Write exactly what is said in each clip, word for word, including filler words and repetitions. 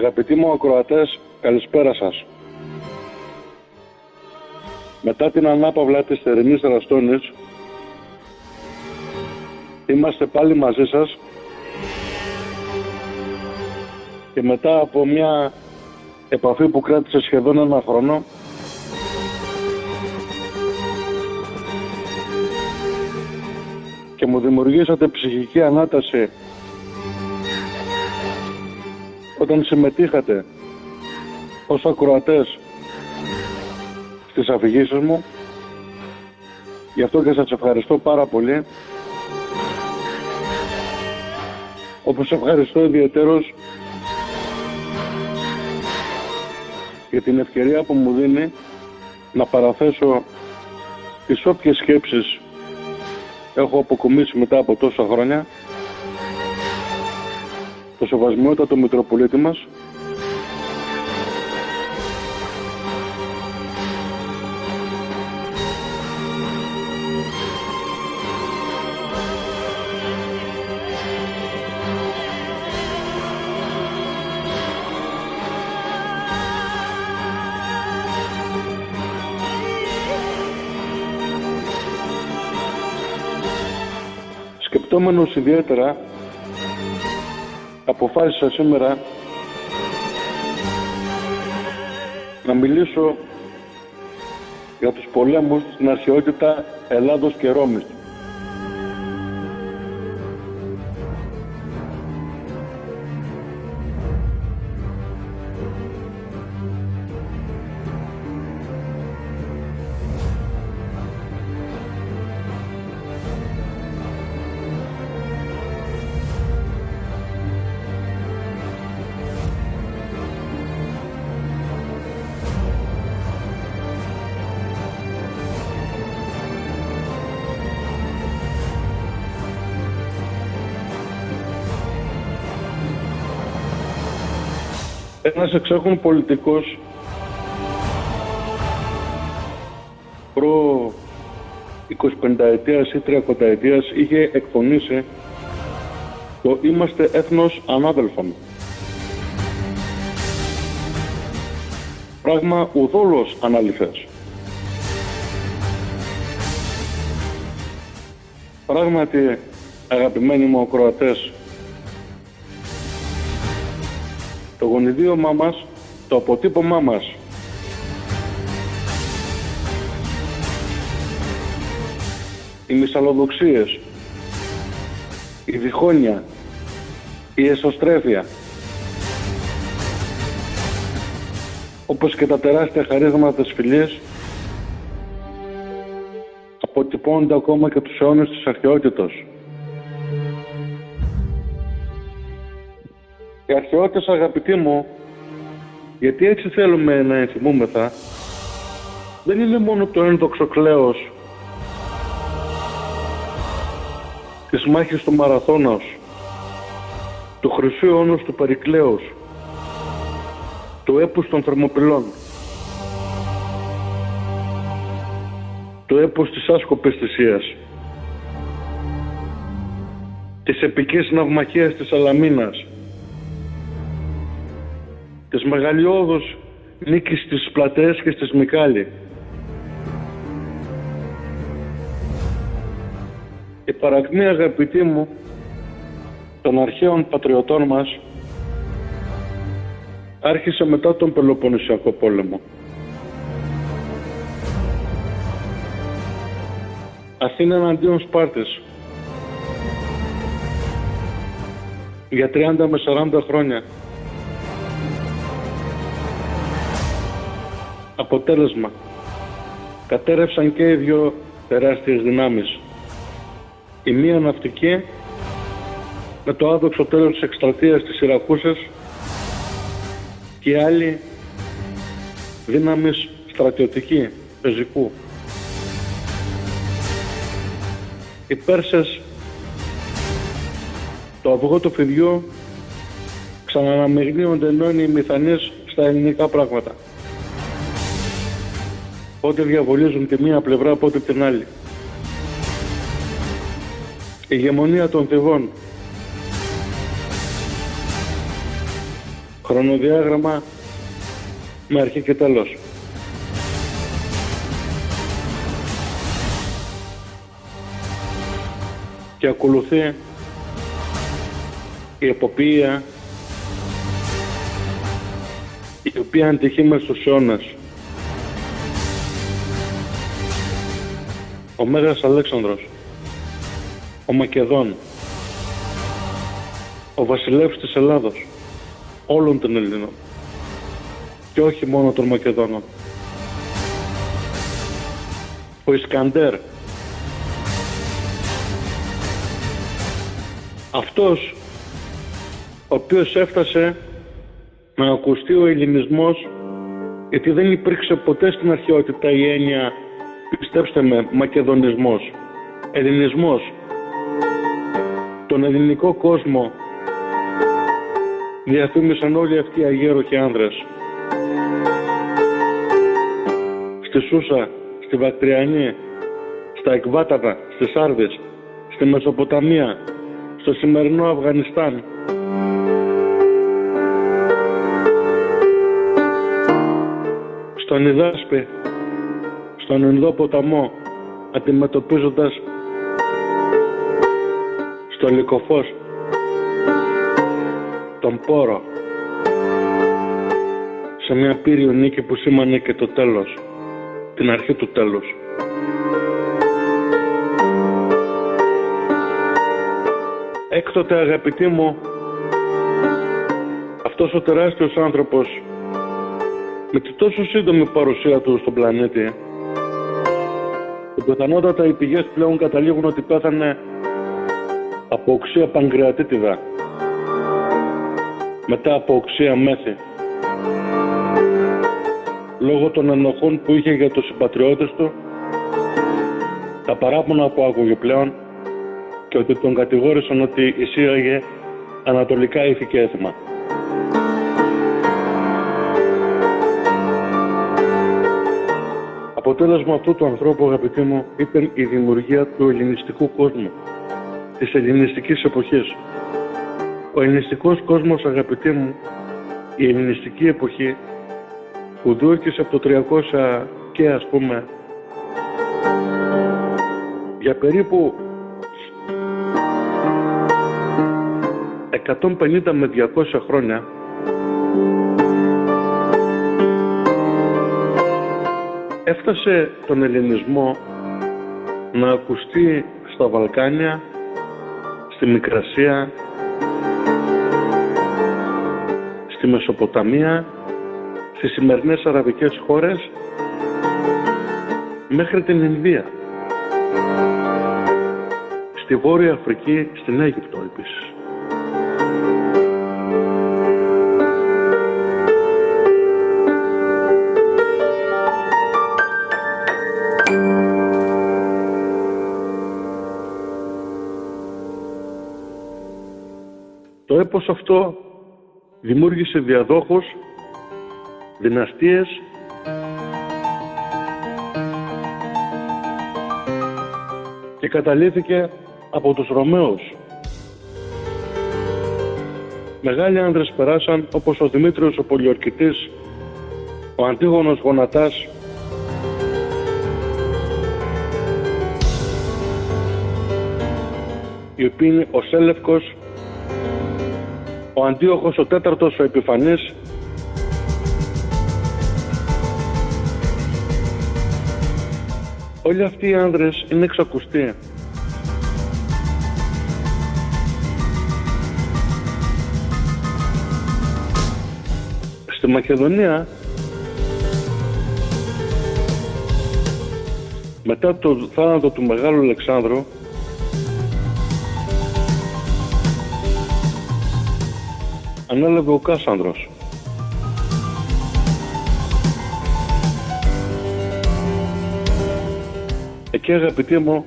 Αγαπητοί μου ακροατές, καλησπέρα σας. Μετά την ανάπαυλα της θερινής ραστόνης, είμαστε πάλι μαζί σας και μετά από μια επαφή που κράτησε σχεδόν ένα χρόνο, και μου δημιουργήσατε ψυχική ανάταση όταν συμμετείχατε ως ακροατές στις αφηγήσεις μου. Γι' αυτό και σας ευχαριστώ πάρα πολύ, όπως ευχαριστώ ιδιαίτερος για την ευκαιρία που μου δίνει να παραθέσω τις όποιες σκέψεις έχω αποκομίσει μετά από τόσα χρόνια το σεβασμιότατο Μητροπολίτη μας, σκεπτόμενος ιδιαίτερα. Αποφάσισα σήμερα να μιλήσω για τους πολέμους στην αρχαιότητα Ελλάδος και Ρώμης. Ένας εξέχων πολιτικός προ εικοσιπενταετίας ή τριακονταετίας είχε εκφωνήσει το «Είμαστε έθνος ανάδελφων». Πράγμα ουδόλως αναλυθές. Πράγματι, αγαπημένοι μου ακροατές, το γονιδίωμά μας, το αποτύπωμά μας, οι μυσαλλοδοξίες, η διχόνοια, η εσωστρέφεια, όπως και τα τεράστια χαρίσματα της φυλής, αποτυπώνονται ακόμα και τους αιώνες της αρχαιότητας. Οι αρχαιότητες, αγαπητοί μου, γιατί έτσι θέλουμε να ενθυμούμεθα, δεν είναι μόνο το ένδοξο κλέος της μάχης του Μαραθώνας, του χρυσού αιώνος του Περικλέους, του έπους των Θερμοπυλών, του έπους της άσκοπης θυσίας, της επικής ναυμαχίας της Αλαμίνας, της μεγαλειώδους νίκης στις Πλαταιές και στις Μυκάλη. Η παρακμή, αγαπητοί μου, των αρχαίων πατριωτών μας άρχισε μετά τον Πελοποννησιακό πόλεμο. Αθήνα εναντίον Σπάρτης για τριάντα με σαράντα χρόνια. Αποτέλεσμα, κατέρευσαν και οι δύο τεράστιες δυνάμεις. Η μία ναυτική, με το άδοξο τέλος της εκστρατείας της Συρακούσας, και η άλλη δύναμης στρατιωτική, πεζικού. Οι Πέρσες, το αυγό του φιδιού, ξαναναμειγνύονται ενώ είναι οι μηθανείς στα ελληνικά πράγματα. Πότε διαβολίζουν τη μία πλευρά, πότε την άλλη. Η ηγεμονία των Θηβών. χρονοδιάγραμμα με αρχή και τέλος. Και ακολουθεί η εποπία η οποία αντυχεί μέσα στους αιώνας. Ο Μέγας Αλέξανδρος, ο Μακεδόν, ο βασιλεύς της Ελλάδος, όλων των Ελλήνων και όχι μόνο των Μακεδόνων. Ο Ισκαντέρ, αυτός ο οποίος έφτασε να ακουστεί ο ελληνισμός, γιατί δεν υπήρξε ποτέ στην αρχαιότητα η έννοια, πιστέψτε με, μακεδονισμός, ελληνισμός. Τον ελληνικό κόσμο διαφήμισαν όλοι αυτοί οι αγέροχοι άνδρες. Στη Σούσα, στη Βακτριανή, στα Εκβάτανα, στις Σάρδες, στη Μεσοποταμία, στο σημερινό Αφγανιστάν. Στον Ιδάσπη, στον Ινδό ποταμό, αντιμετωπίζοντας στο Λυκοφός, τον Πόρο, σε μια πύριο νίκη που σήμανε και το τέλος, την αρχή του τέλους. Έκτοτε, αγαπητοί μου, αυτός ο τεράστιος άνθρωπος με τη τόσο σύντομη παρουσία του στον πλανήτη, που πιθανότατα οι πηγές πλέον καταλήγουν ότι πέθανε από οξεία πανκρεατίτιδα, μετά από οξεία μέθη, λόγω των ενοχών που είχε για τους συμπατριώτες του, τα παράπονα που άκουγε πλέον και ότι τον κατηγόρησαν ότι εισήγαγε ανατολικά ήθη και έθιμα. Αποτέλεσμα αυτού του ανθρώπου, αγαπητοί μου, ήταν η δημιουργία του ελληνιστικού κόσμου, της ελληνιστικής εποχής. Ο ελληνιστικός κόσμος, αγαπητοί μου, η ελληνιστική εποχή που δούλευε από το τριακόσια και ας πούμε για περίπου εκατόν πενήντα με διακόσια χρόνια, έφτασε τον ελληνισμό να ακουστεί στα Βαλκάνια, στη Μικρασία, στη Μεσοποταμία, στις σημερινές αραβικές χώρες, μέχρι την Ινδία, στη Βόρεια Αφρική, στην Αίγυπτο επίσης. Το έπος αυτό δημιούργησε διαδόχους, δυναστείες και καταλήθηκε από τους Ρωμαίους. Μεγάλοι άνδρες περάσαν, όπως ο Δημήτριος ο Πολιορκητής, ο Αντίγονος Γονατάς, οι οποίοι είναι ο Σέλευκος, ο Αντίοχος ο τέταρτος ο Επιφανής, όλοι αυτοί οι άνδρες είναι εξακουστοί. Στη Μακεδονία, μετά το θάνατο του Μεγάλου Αλεξάνδρου, ανέλαβε ο Κάσανδρος. Εκεί, αγαπητοί μου,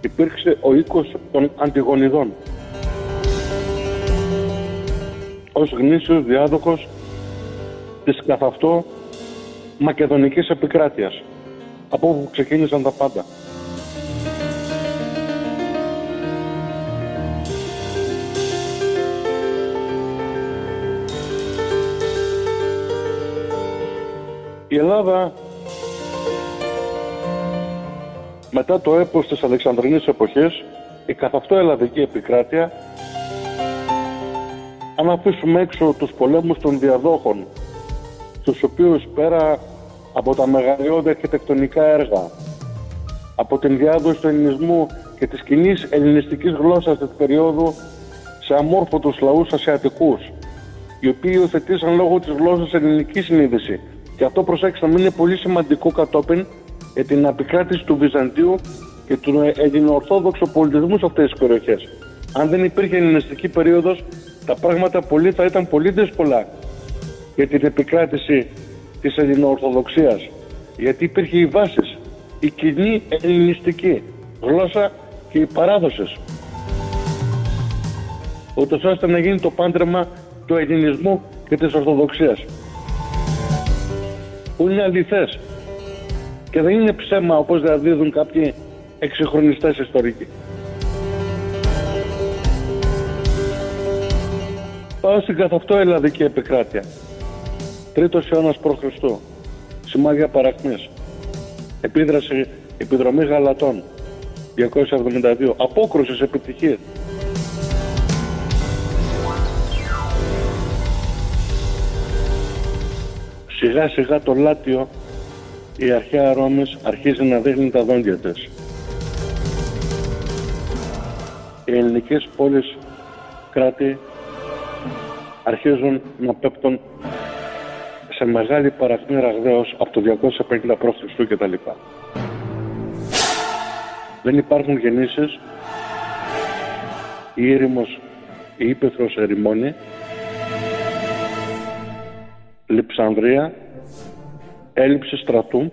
υπήρξε ο οίκος των Αντιγονιδών, ως γνήσιος διάδοχος της καθ' αυτό μακεδονικής επικράτειας, από όπου ξεκίνησαν τα πάντα. Η Ελλάδα μετά το έπος της Αλεξανδρινής εποχής, η καθ' αυτό ελλαδική επικράτεια, αν αφήσουμε έξω τους πολέμους των διαδόχων, στους οποίους πέρα από τα μεγαλειώδη αρχιτεκτονικά έργα, από την διάδοση του ελληνισμού και της κοινής ελληνιστικής γλώσσας της περίοδου σε αμόρφωτους λαούς ασιατικούς, οι οποίοι υιοθετήσαν λόγω της γλώσσας ελληνική συνείδηση. Και αυτό, προσέξτε, είναι πολύ σημαντικό κατόπιν για την επικράτηση του Βυζαντίου και του ελληνοορθόδοξου πολιτισμού σε αυτές τις περιοχές. Αν δεν υπήρχε ελληνιστική περίοδος, τα πράγματα πολύ, θα ήταν πολύ δύσκολα για την επικράτηση της ελληνοορθοδοξίας. Γιατί υπήρχε η βάση, η κοινή ελληνιστική γλώσσα και η παράδοση, ούτως ώστε να γίνει το πάντρεμα του ελληνισμού και της ορθοδοξίας. Που είναι αληθές και δεν είναι ψέμα όπως διαδίδουν κάποιοι εξυγχρονιστές ιστορικοί. Πάω στην καθ' αυτό ελλαδική επικράτεια. Τρίτος αιώνας π.Χ. Σημάδια παρακμής. Επίδραση, επιδρομή Γαλατών. διακόσια εβδομήντα δύο. Απόκρουσης επιτυχής. Σιγά σιγά το Λάτιο, η αρχαία Ρώμης, αρχίζει να δείχνει τα δόντια της. Οι ελληνικές πόλεις, κράτη, αρχίζουν να πέπτουν σε μεγάλη παρακμή ραγδαίως από το διακόσια πενήντα προ Χριστού κτλ. Δεν υπάρχουν γεννήσεις, η ήρημος, η ύπαιθρος ερημώνει, Λειψανδρία, έλλειψη στρατού,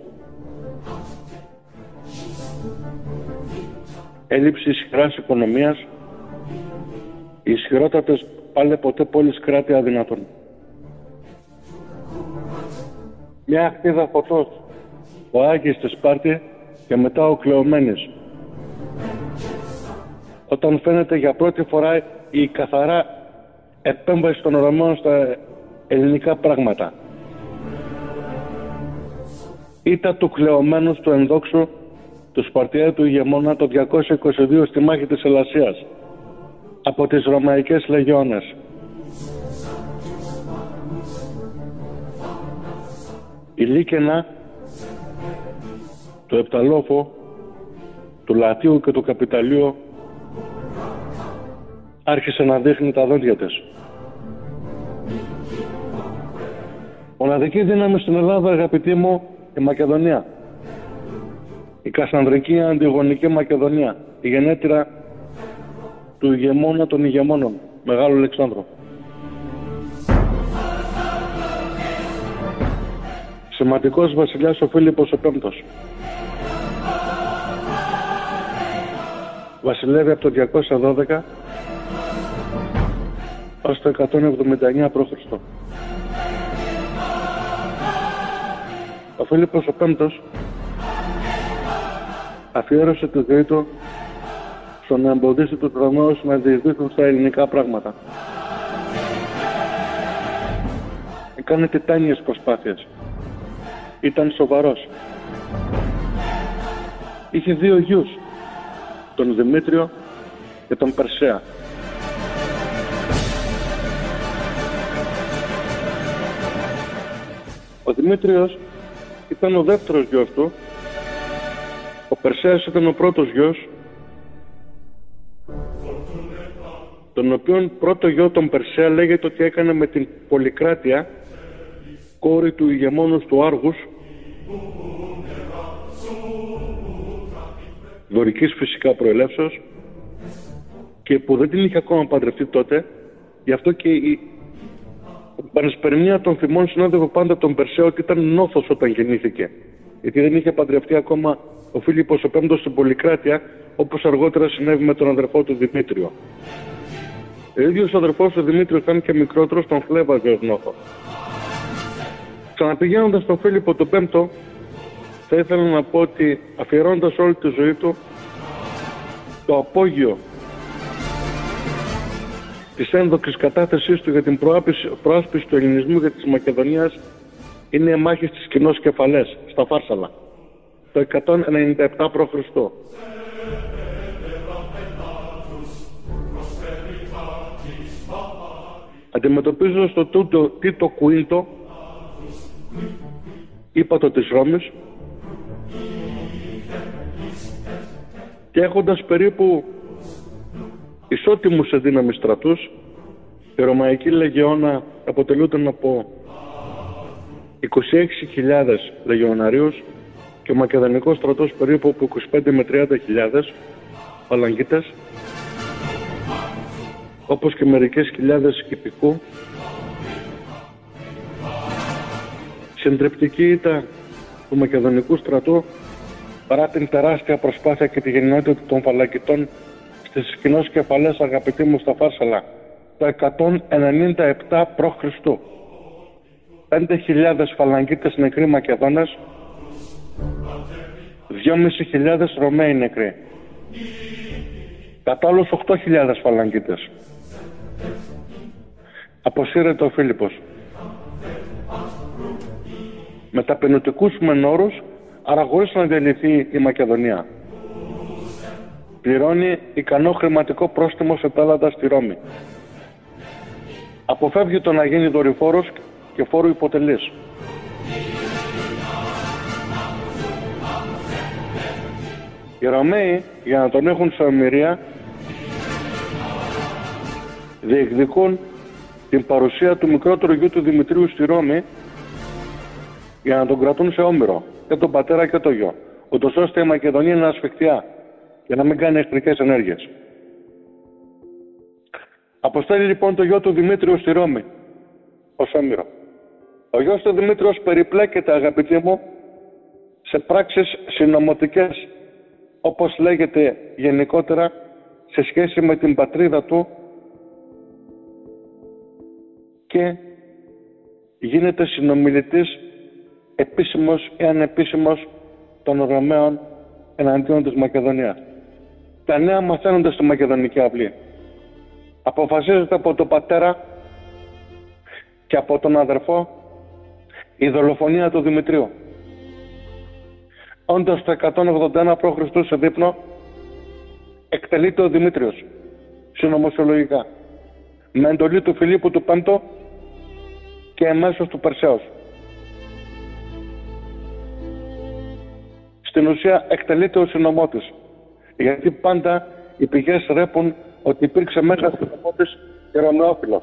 έλλειψη ισχυράς οικονομίας, ισχυρότατες πάλι ποτέ πόλεις κράτη αδυνατών. Μια ακτίδα φωτός, ο Άγιος στη Σπάρτη και μετά ο Κλεωμένης. Όταν φαίνεται για πρώτη φορά η καθαρά επέμβαση των Ρωμαίων στα ελληνικά πράγματα. Ήτα του Κλεωμένου του ενδόξου του Σπαρτιάτου του ηγεμόνα το διακόσια είκοσι δύο στη μάχη της Ελασσίας από τις Ρωμαϊκές λεγιώνες. Η Λίκαινα του Επταλόφο, του Λατίου και του Καπιταλίου άρχισε να δείχνει τα δόντια της. Μοναδική δύναμη στην Ελλάδα, αγαπητοί μου, η Μακεδονία. Η Κασανδρική Αντιγονική Μακεδονία. Η γενέτειρα του ηγεμόνα των ηγεμόνων, Μεγάλου Αλεξάνδρου. Σημαντικός βασιλιάς ο Φίλιππος ο Πέμπτος. Βασιλεύει από το διακόσια δώδεκα ως το εκατόν εβδομήντα εννέα προ Χριστό. Ο Φίλιππος ο Πέμπτος αφιέρωσε τη ζωή του στο να εμποδίσει τους Ρωμαίους να διεισδύσουν στα ελληνικά πράγματα. Έκανε τιτάνιες προσπάθειες. Ήταν σοβαρός. Είχε δύο γιους, τον Δημήτριο και τον Περσέα. Ο Δημήτριος ήταν ο δεύτερος γιος του, ο Περσέας ήταν ο πρώτος γιος, τον οποίον πρώτο γιο τον Περσέα λέγεται ότι έκανε με την Πολυκράτεια, κόρη του ηγεμόνος του Άργους, δωρικής φυσικά προελεύσεως, και που δεν την είχε ακόμα παντρευτεί τότε, γι' αυτό και η πανεσπερμία των θυμών συνόδευε πάντα τον Περσέο ότι ήταν νόθος όταν γεννήθηκε. Γιατί δεν είχε παντρευτεί ακόμα ο Φίλιππος ο Πέμπτος στην Πολυκράτεια, όπως αργότερα συνέβη με τον αδερφό του Δημήτριο. Ο ίδιος ο αδερφός του Δημήτριο ήταν και μικρότερος, τον φλέβαζε ως νόθο. Ξαναπηγαίνοντας στον Φίλιππο τον Πέμπτο, θα ήθελα να πω ότι αφιερώνοντας όλη τη ζωή του, το απόγειο της ένδοξης κατάθεσής του για την προάσπιση του ελληνισμού και της Μακεδονίας είναι οι μάχες της Κοινός Κεφαλές στα Φάρσαλα το εκατόν ενενήντα επτά π.Χ. Αντιμετωπίζοντας το τούτο Τίτο Κουίντο, ύπατο της Ρώμης, και έχοντας περίπου ισότιμους σε δύναμη στρατούς, η Ρωμαϊκή Λεγεώνα αποτελούνταν από είκοσι έξι χιλιάδες λεγεωναρίους και ο Μακεδονικός στρατός περίπου από είκοσι πέντε με τριάντα χιλιάδες φαλαγγίτες, όπως και μερικές χιλιάδες υπηκού. Συντριπτική ήττα του Μακεδονικού στρατού, παρά την τεράστια προσπάθεια και τη γενναιότητα των φαλακητών στις Κοινώς Κεφαλές, αγαπητοί μου, στα Φάρσαλα, το εκατόν ενενήντα επτά π.Χ. πέντε χιλιάδες φαλαγγίτες νεκροί Μακεδόνες, δυόμισι χιλιάδες Ρωμαίοι νεκροί. Κατά όλους οκτώ χιλιάδες φαλαγγίτες. Αποσύρεται ο Φίλιππος. Με ταπεινωτικούς μεν όρους, άρα χωρίς να διαλυθεί η Μακεδονία. Πληρώνει ικανό χρηματικό πρόστιμο σε τάλαντα στη Ρώμη. Αποφεύγει το να γίνει δορυφόρος και φόρου υποτελής. Οι Ρωμαίοι, για να τον έχουν σε ομοιρία, διεκδικούν την παρουσία του μικρότερου γιού του Δημητρίου στη Ρώμη για να τον κρατούν σε όμοιρο, και τον πατέρα και τον γιο, ούτως ώστε η Μακεδονία να ασφιχτιά και να μην κάνει εχθρικές ενέργειες. Αποστέλει λοιπόν το γιο του Δημήτριου στη Ρώμη ως όμοιρο. Ο γιος του Δημήτριος περιπλέκεται, αγαπητοί μου, σε πράξεις συνωμοτικές, όπως λέγεται γενικότερα, σε σχέση με την πατρίδα του, και γίνεται συνομιλητής επίσημος ή ανεπίσημος των Ρωμαίων εναντίον της Μακεδονίας. Τα νέα μαθαίνονται στη Μακεδονική αυλή. Αποφασίζεται από τον πατέρα και από τον αδερφό η δολοφονία του Δημητρίου. Όντως το εκατόν ογδόντα ένα π.Χ. σε δείπνο εκτελείται ο Δημήτριος συνωμοσιολογικά με εντολή του Φιλίππου του Πέμπτου και εμέσως του Περσέως. Στην ουσία εκτελείται ο συνωμότης, γιατί πάντα οι πηγές ρέπουν ότι υπήρξε μέσα συνωμότης και Ρωμαιόφιλος.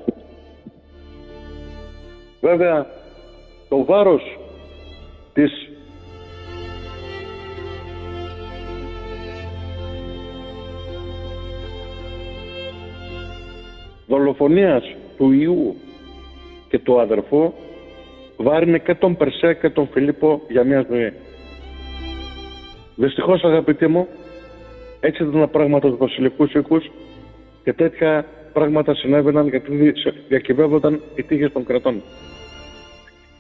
Βέβαια το βάρος της δολοφονίας του ιού και του αδερφού βάρινε και τον Περσέα και τον Φιλίππο για μια ζωή. Δυστυχώς, αγαπητοί μου, έτσι ήταν τα πράγματα του βασιλικού οίκου και τέτοια πράγματα συνέβαιναν γιατί διακυβεύονταν οι τύχες των κρατών.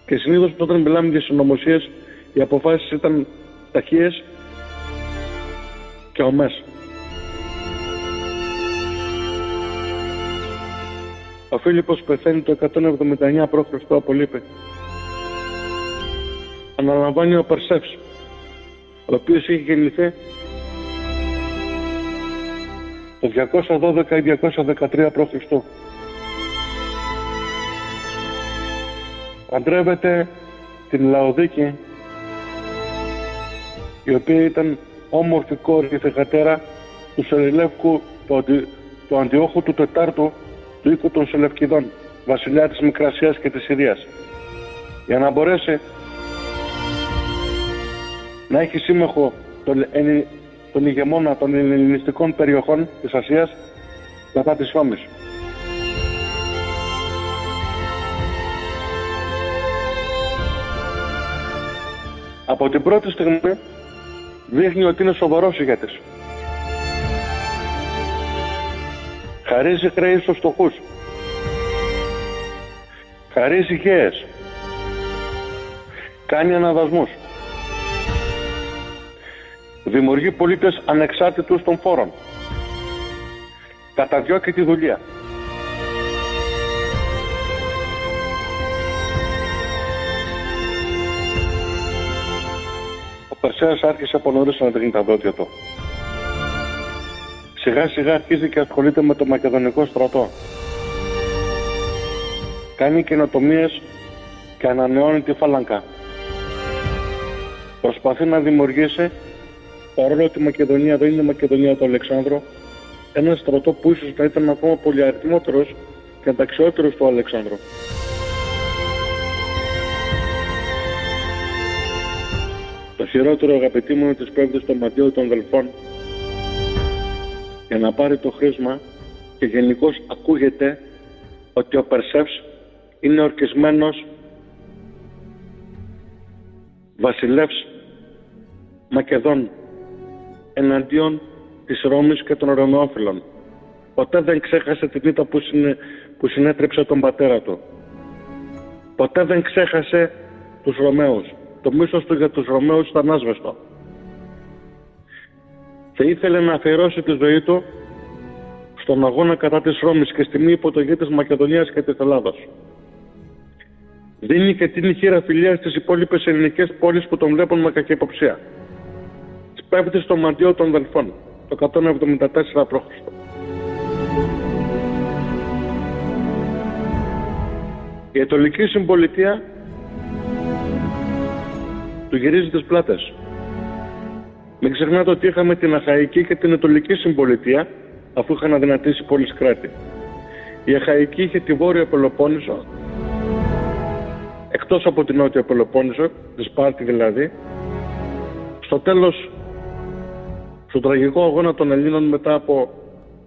Και συνήθως όταν μιλάμε για συνωμοσίες, οι αποφάσεις ήταν ταχείες και ομές. Ο Φίλιππος πεθαίνει το εκατόν εβδομήντα εννέα π.Χ. από λύπη. Αναλαμβάνει ο Περσεύς, ο οποίος είχε γεννηθεί το διακόσια δώδεκα ή διακόσια δεκατρία π.Χ. Παντρεύεται την Λαοδίκη, η οποία ήταν όμορφη κόρη και θυγατέρα του Σεριλεύκου, του Αντιόχου του Τετάρτου, του οίκου των Σελευκηδών, βασιλιά της Μικρασίας και της Συρίας. Για να μπορέσει να έχει σύμμαχο τον, ενι... τον ηγεμόνα των ελληνιστικών περιοχών της Ασίας κατά της Ρώμης. Από την πρώτη στιγμή δείχνει ότι είναι σοβαρός ηγέτης. Χαρίζει χρέη στους φτωχούς. Χαρίζει γέες. Κάνει αναδασμούς. Δημιουργεί πολίτες ανεξάρτητους των φόρων. Καταδιώκει τη δουλεία. Περσέας άρχισε από νωρίς να δείχνει τα δόντια του. Σιγά σιγά αρχίζει και ασχολείται με το μακεδονικό στρατό. Κάνει καινοτομίες και ανανεώνει τη φάλαγγα. Προσπαθεί να δημιουργήσει, παρόλο ότι η Μακεδονία δεν είναι η Μακεδονία του Αλεξάνδρου, ένα στρατό που ίσως θα ήταν ακόμα πολυαριθμότερος και ανταξιότερος του Αλεξάνδρου. Το χειρότερο, αγαπητοί μου, είναι της πέμπτης των μαντίων των Δελφών, για να πάρει το χρήσμα, και γενικώς ακούγεται ότι ο Περσεύς είναι ορκισμένος βασιλεύς Μακεδών εναντίον της Ρώμης και των Ρωμαιόφυλων. Ποτέ δεν ξέχασε την ήττα που, συνε... που συνέτρεψε τον πατέρα του. Ποτέ δεν ξέχασε τους Ρωμαίους. Το μίσος του για τους Ρωμαίους ήταν άσβεστο. Και ήθελε να αφιερώσει τη ζωή του στον αγώνα κατά της Ρώμης και στη μη υποτογή της Μακεδονίας και της Ελλάδας. Δίνει και την χείρα φιλία στις υπόλοιπες ελληνικές πόλεις που τον βλέπουν με κακυποψία. Σπέφτει στο μαντίο των Δελφών, το εκατόν εβδομήντα τέσσερα προ Χριστόν Η Αιτωλική Συμπολιτεία του γυρίζει τις πλάτες. Μην ξεχνάτε ότι είχαμε την Αχαϊκή και την Αιτωλική Συμπολιτεία, αφού είχαν αδυνατήσει πόλεις κράτη. Η Αχαϊκή είχε τη Βόρεια Πελοπόννησο, εκτός από την Νότια Πελοπόννησο, τη Σπάρτη δηλαδή. Στο τέλος, στον τραγικό αγώνα των Ελλήνων μετά από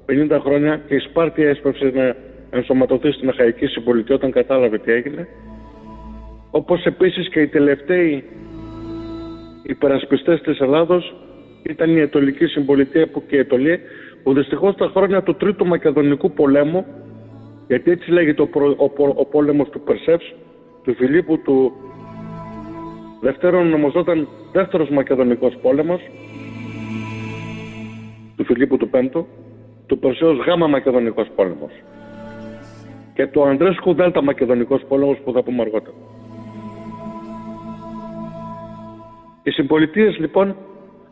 πενήντα χρόνια, και η Σπάρτη έσπευσε να ενσωματωθεί στην Αχαϊκή Συμπολιτεία όταν κατάλαβε τι έγινε. Όπως επίσης και οι τελευταίοι υπερασπιστές της Ελλάδος ήταν η Αιτωλική Συμπολιτεία που και η Αιτωλή, που δυστυχώς τα χρόνια του Τρίτου Μακεδονικού Πολέμου, γιατί έτσι λέγεται ο, προ, ο, ο, ο πόλεμος του Περσεύς, του Φιλίππου του Δευτέρου, ονομαζόταν Δεύτερος Μακεδονικός Πόλεμος, του Φιλίππου του Πέμπτου, του Περσέως Γάμα Μακεδονικός Πόλεμος και του Ανδρίσκου Δέλτα Μακεδονικός Πόλεμος, που θα πούμε αργότερα. Οι συμπολιτείες λοιπόν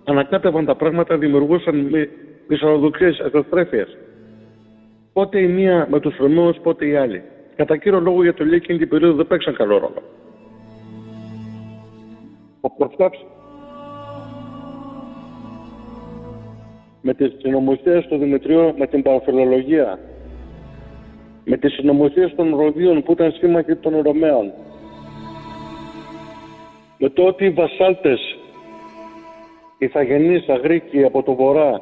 ανακάτευαν τα πράγματα, δημιουργούσαν δυσανοδοξίες, εσωστρέφειες. Πότε η μία με τους Ρωμαίους, πότε η άλλη. Κατά κύριο λόγο, για το λέει, εκείνη την περίοδο δεν παίξαν καλό ρόλο. Ο Περσεύς με τις συνωμοσίες του Δημητρίου, με την παραφιλολογία, με τις συνωμοσίες των Ροδίων που ήταν σύμμαχοι των Ρωμαίων, με το ότι οι βασάλτες, οι θαγενείς Αγρίκοι από το βορρά,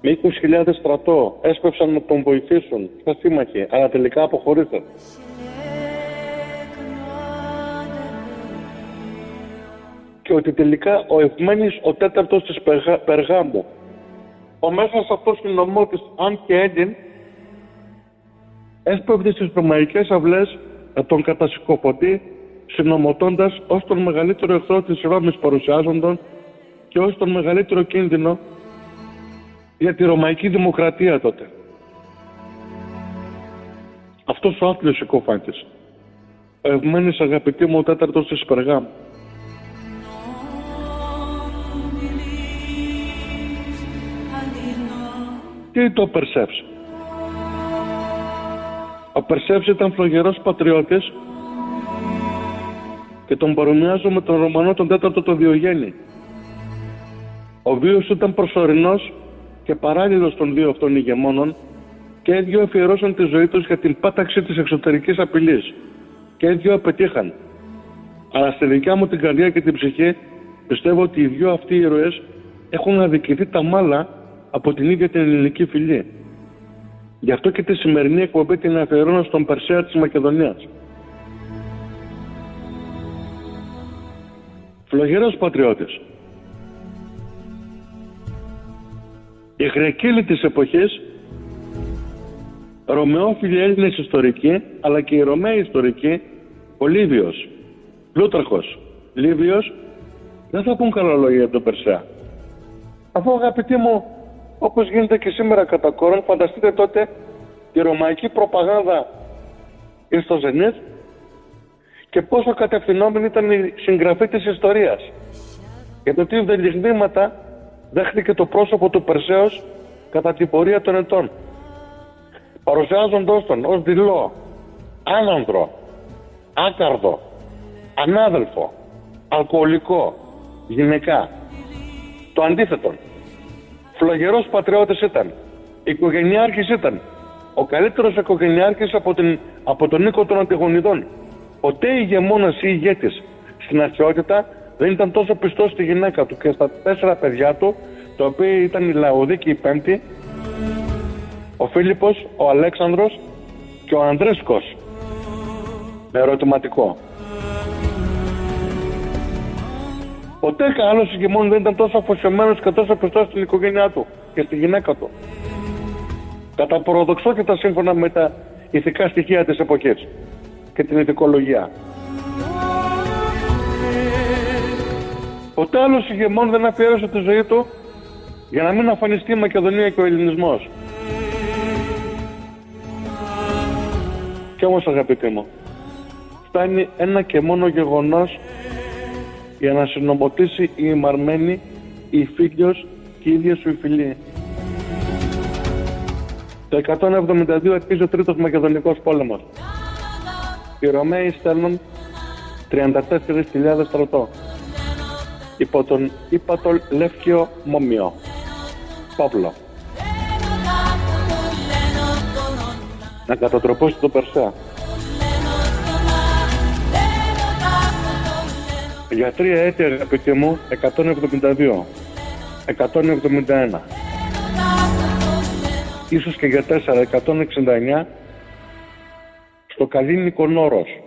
με είκοσι χιλιάδες στρατό, έσπευσαν να τον βοηθήσουν στα σύμμαχοι, αλλά τελικά αποχωρήθηκαν. Και ότι τελικά ο Ευμένης ο τέταρτος της Περγα, Περγάμου, ο μέσα σε αυτός συνομότης, αν και έντυν, έσπευδε στις ρωμαϊκές αυλές να τον κατασκοπωτεί, συνομωτώντας ως τον μεγαλύτερο εχθρό της Ρώμης παρουσιάζοντον και ως τον μεγαλύτερο κίνδυνο για τη Ρωμαϊκή Δημοκρατία τότε. Αυτός ο άθλιος οικοφάντης, ο Ευμένης, αγαπητοί μου, ο τέταρτος της Περγάμου. Τι το Περσεύς. Ο Περσεύς ήταν φλογερός πατριώτης και τον παρομοιάζω με τον Ρωμανό τον τέταρτο, τον Διογέννη. Ο βίος ήταν προσωρινός και παράλληλος των δύο αυτών ηγεμόνων, και οι δύο αφιερώσαν τη ζωή τους για την πάταξη της εξωτερικής απειλής. Και οι δύο απετύχαν. Αλλά στη δικιά μου την καρδιά και την ψυχή πιστεύω ότι οι δύο αυτοί οι ήρωες έχουν αδικηθεί τα μάλα από την ίδια την ελληνική φυλή. Γι' αυτό και τη σημερινή εκπομπή την αφιερώνω στον Περσέα της Μακεδονίας. Φλογερός πατριώτης. Οι γρεκίλοι της εποχής, Ρωμαιόφιλοι Έλληνες ιστορικοί, αλλά και οι Ρωμαίοι ιστορικοί, ο Λίβιος, Πλούταρχος, Λίβιος, δεν θα πούν καλά λόγια για τον Περσέα. Αφού, αγαπητοί μου, όπως γίνεται και σήμερα κατά κόρον, φανταστείτε τότε τη ρωμαϊκή προπαγάνδα εις το Ζενίτ και πόσο κατευθυνόμενη ήταν η συγγραφή της ιστορίας. Για το τι δελειγνύματα δέχτηκε το πρόσωπο του Περσέως κατά την πορεία των ετών, παρουσιάζοντός τον ως δειλό, άνανδρο, άκαρδο, ανάδελφο, αλκοολικό, γυναικά. Το αντίθετο. Φλογερός πατριώτης ήταν, οικογενειάρχης ήταν, ο καλύτερος οικογενειάρχης από, την, από τον οίκο των Αντιγονιδών. Ποτέ ηγεμόνας ή ηγέτης στην αρχαιότητα δεν ήταν τόσο πιστός στη γυναίκα του και στα τέσσερα παιδιά του, τα οποία ήταν η Λαοδίκη η Πέμπτη, ο Φίλιππος, ο Αλέξανδρος και ο Ανδρίσκος. Με ερωτηματικό. Ποτέ άλλος ηγεμόνας δεν ήταν τόσο αφοσιωμένος και τόσο πιστός στην οικογένειά του και στη γυναίκα του. Κατά προδοξότητα σύμφωνα με τα ηθικά στοιχεία της εποχής και την ηθικολογία. Ποτέ άλλος ηγεμόνας δεν αφιέρωσε τη ζωή του για να μην αφανιστεί η Μακεδονία και ο Ελληνισμός. Κι όμως, αγαπητοί μου, φτάνει ένα και μόνο γεγονός για να συνομωτήσει η ημαρμένη, η Ιφίλιος και η ίδια σου η φιλή. Το εκατόν εβδομήντα δύο αρχίζει ο Τρίτος Μακεδονικός Πόλεμος. Οι Ρωμαίοι στέλνουν τριάντα τέσσερις χιλιάδες στρατό υπό τον ύπατο Λεύκιο Μόμιο Παύλο να κατατροπώσει τον Περσέα. Για τρία έτη, αγαπητοί μου, εκατόν εβδομήντα δύο, εκατόν εβδομήντα ένα, ίσως και για τέσσερα, εκατόν εξήντα εννιά, στο Καλλίνικον Όρος.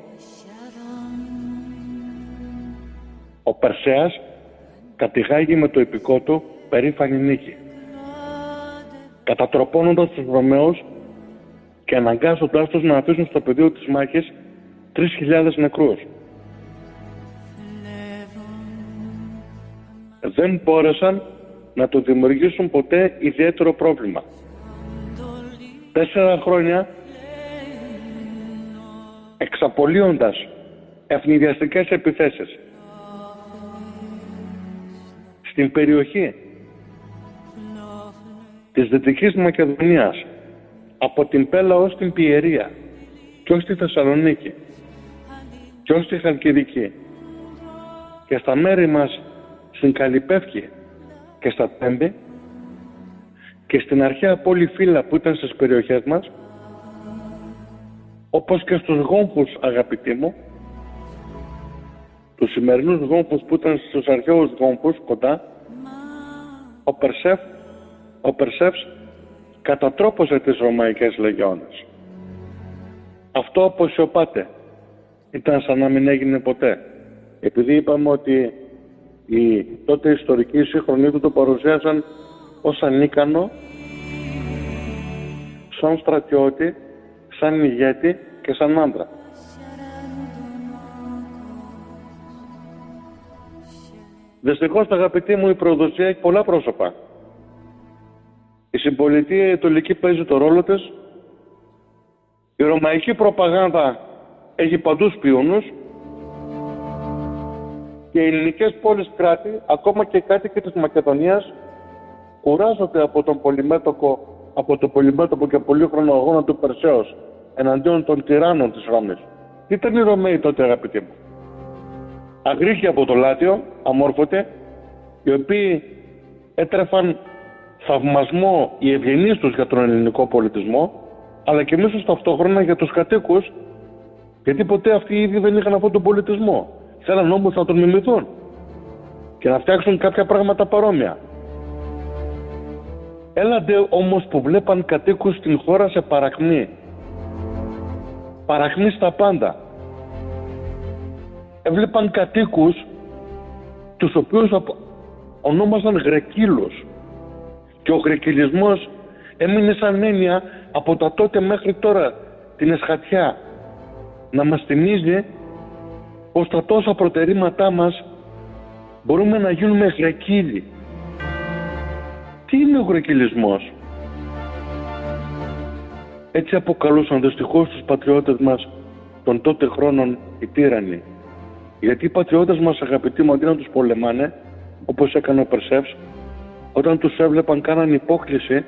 Ο Περσέας κατηγάγει με το ιππικό του περήφανη νίκη, κατατροπώνοντας τους Ρωμαίους και αναγκάζοντάς τους να αφήσουν στο πεδίο της μάχης τρεις χιλιάδες νεκρούς. Δεν μπόρεσαν να του δημιουργήσουν ποτέ ιδιαίτερο πρόβλημα. Τέσσερα χρόνια εξαπολύοντας ευνηδιαστικές επιθέσεις στην περιοχή της Δυτικής Μακεδονίας από την Πέλα ως την Πιερία και ως τη Θεσσαλονίκη και ως τη Χαλκιδική και στα μέρη μας στην Καλλιπεύκη και στα Τέμπη και στην αρχαία πόλη Φύλλα που ήταν στις περιοχές μας, όπως και στους γόμφους, αγαπητοί μου, τους σημερινούς γόμφους που ήταν στους αρχαίους γόμφους κοντά, ο, Περσεύ, ο Περσεύς κατατρόπωσε τις ρωμαϊκές λεγεώνες. Αυτό αποσιωπάται. Ήταν σαν να μην έγινε ποτέ. Επειδή είπαμε ότι οι τότε ιστορικοί σύγχρονοι του το παρουσίασαν ως ανίκανο, σαν στρατιώτη, σαν ηγέτη και σαν άντρα. Δυστυχώς, αγαπητοί μου, η προδοσία έχει πολλά πρόσωπα. Η συμπολιτεία η Αιτωλική παίζει το ρόλο της. Η ρωμαϊκή προπαγάνδα έχει παντού σπιούνους. Και οι ελληνικές πόλεις κράτη, ακόμα και οι κάτοικοι της Μακεδονίας, κουράζονται από τον πολυμέτωπο, από το πολυμέτωπο και πολύχρονο αγώνα του Περσέως εναντίον των τυράννων της Ρώμης. Τι ήταν οι Ρωμαίοι τότε, αγαπητοί μου? Αγρίχοι από το Λάτιο, αμόρφωτοι, οι οποίοι έτρεφαν θαυμασμό οι ευγενείς τους για τον ελληνικό πολιτισμό, αλλά και μίσος ταυτόχρονα για τους κατοίκους, γιατί ποτέ αυτοί ήδη δεν είχαν αυτόν τον πολιτισμό. Θέλαν όμως να τον μιμηθούν και να φτιάξουν κάποια πράγματα παρόμοια. Έλαντε όμως που βλέπαν κατοίκους στην χώρα σε παρακμή. Παρακμή στα πάντα. Έβλεπαν κατοίκους τους οποίους ονόμασαν Γρεκύλους και ο Γρεκυλισμός έμεινε σαν έννοια από τα τότε μέχρι τώρα την Εσχατιά να μας θυμίζει πως τα τόσα προτερήματά μας μπορούμε να γίνουμε Γρεκύλοι. Τι είναι ο Γρεκυλισμός? Έτσι αποκαλούσαν δυστυχώς τους πατριώτες μας των τότε χρόνων οι τύραννοι. Γιατί οι πατριώτες μας, αγαπητοί μου, αντί να τους πολεμάνε, όπως έκανε ο Περσεύς, όταν τους έβλεπαν κάναν υπόκληση,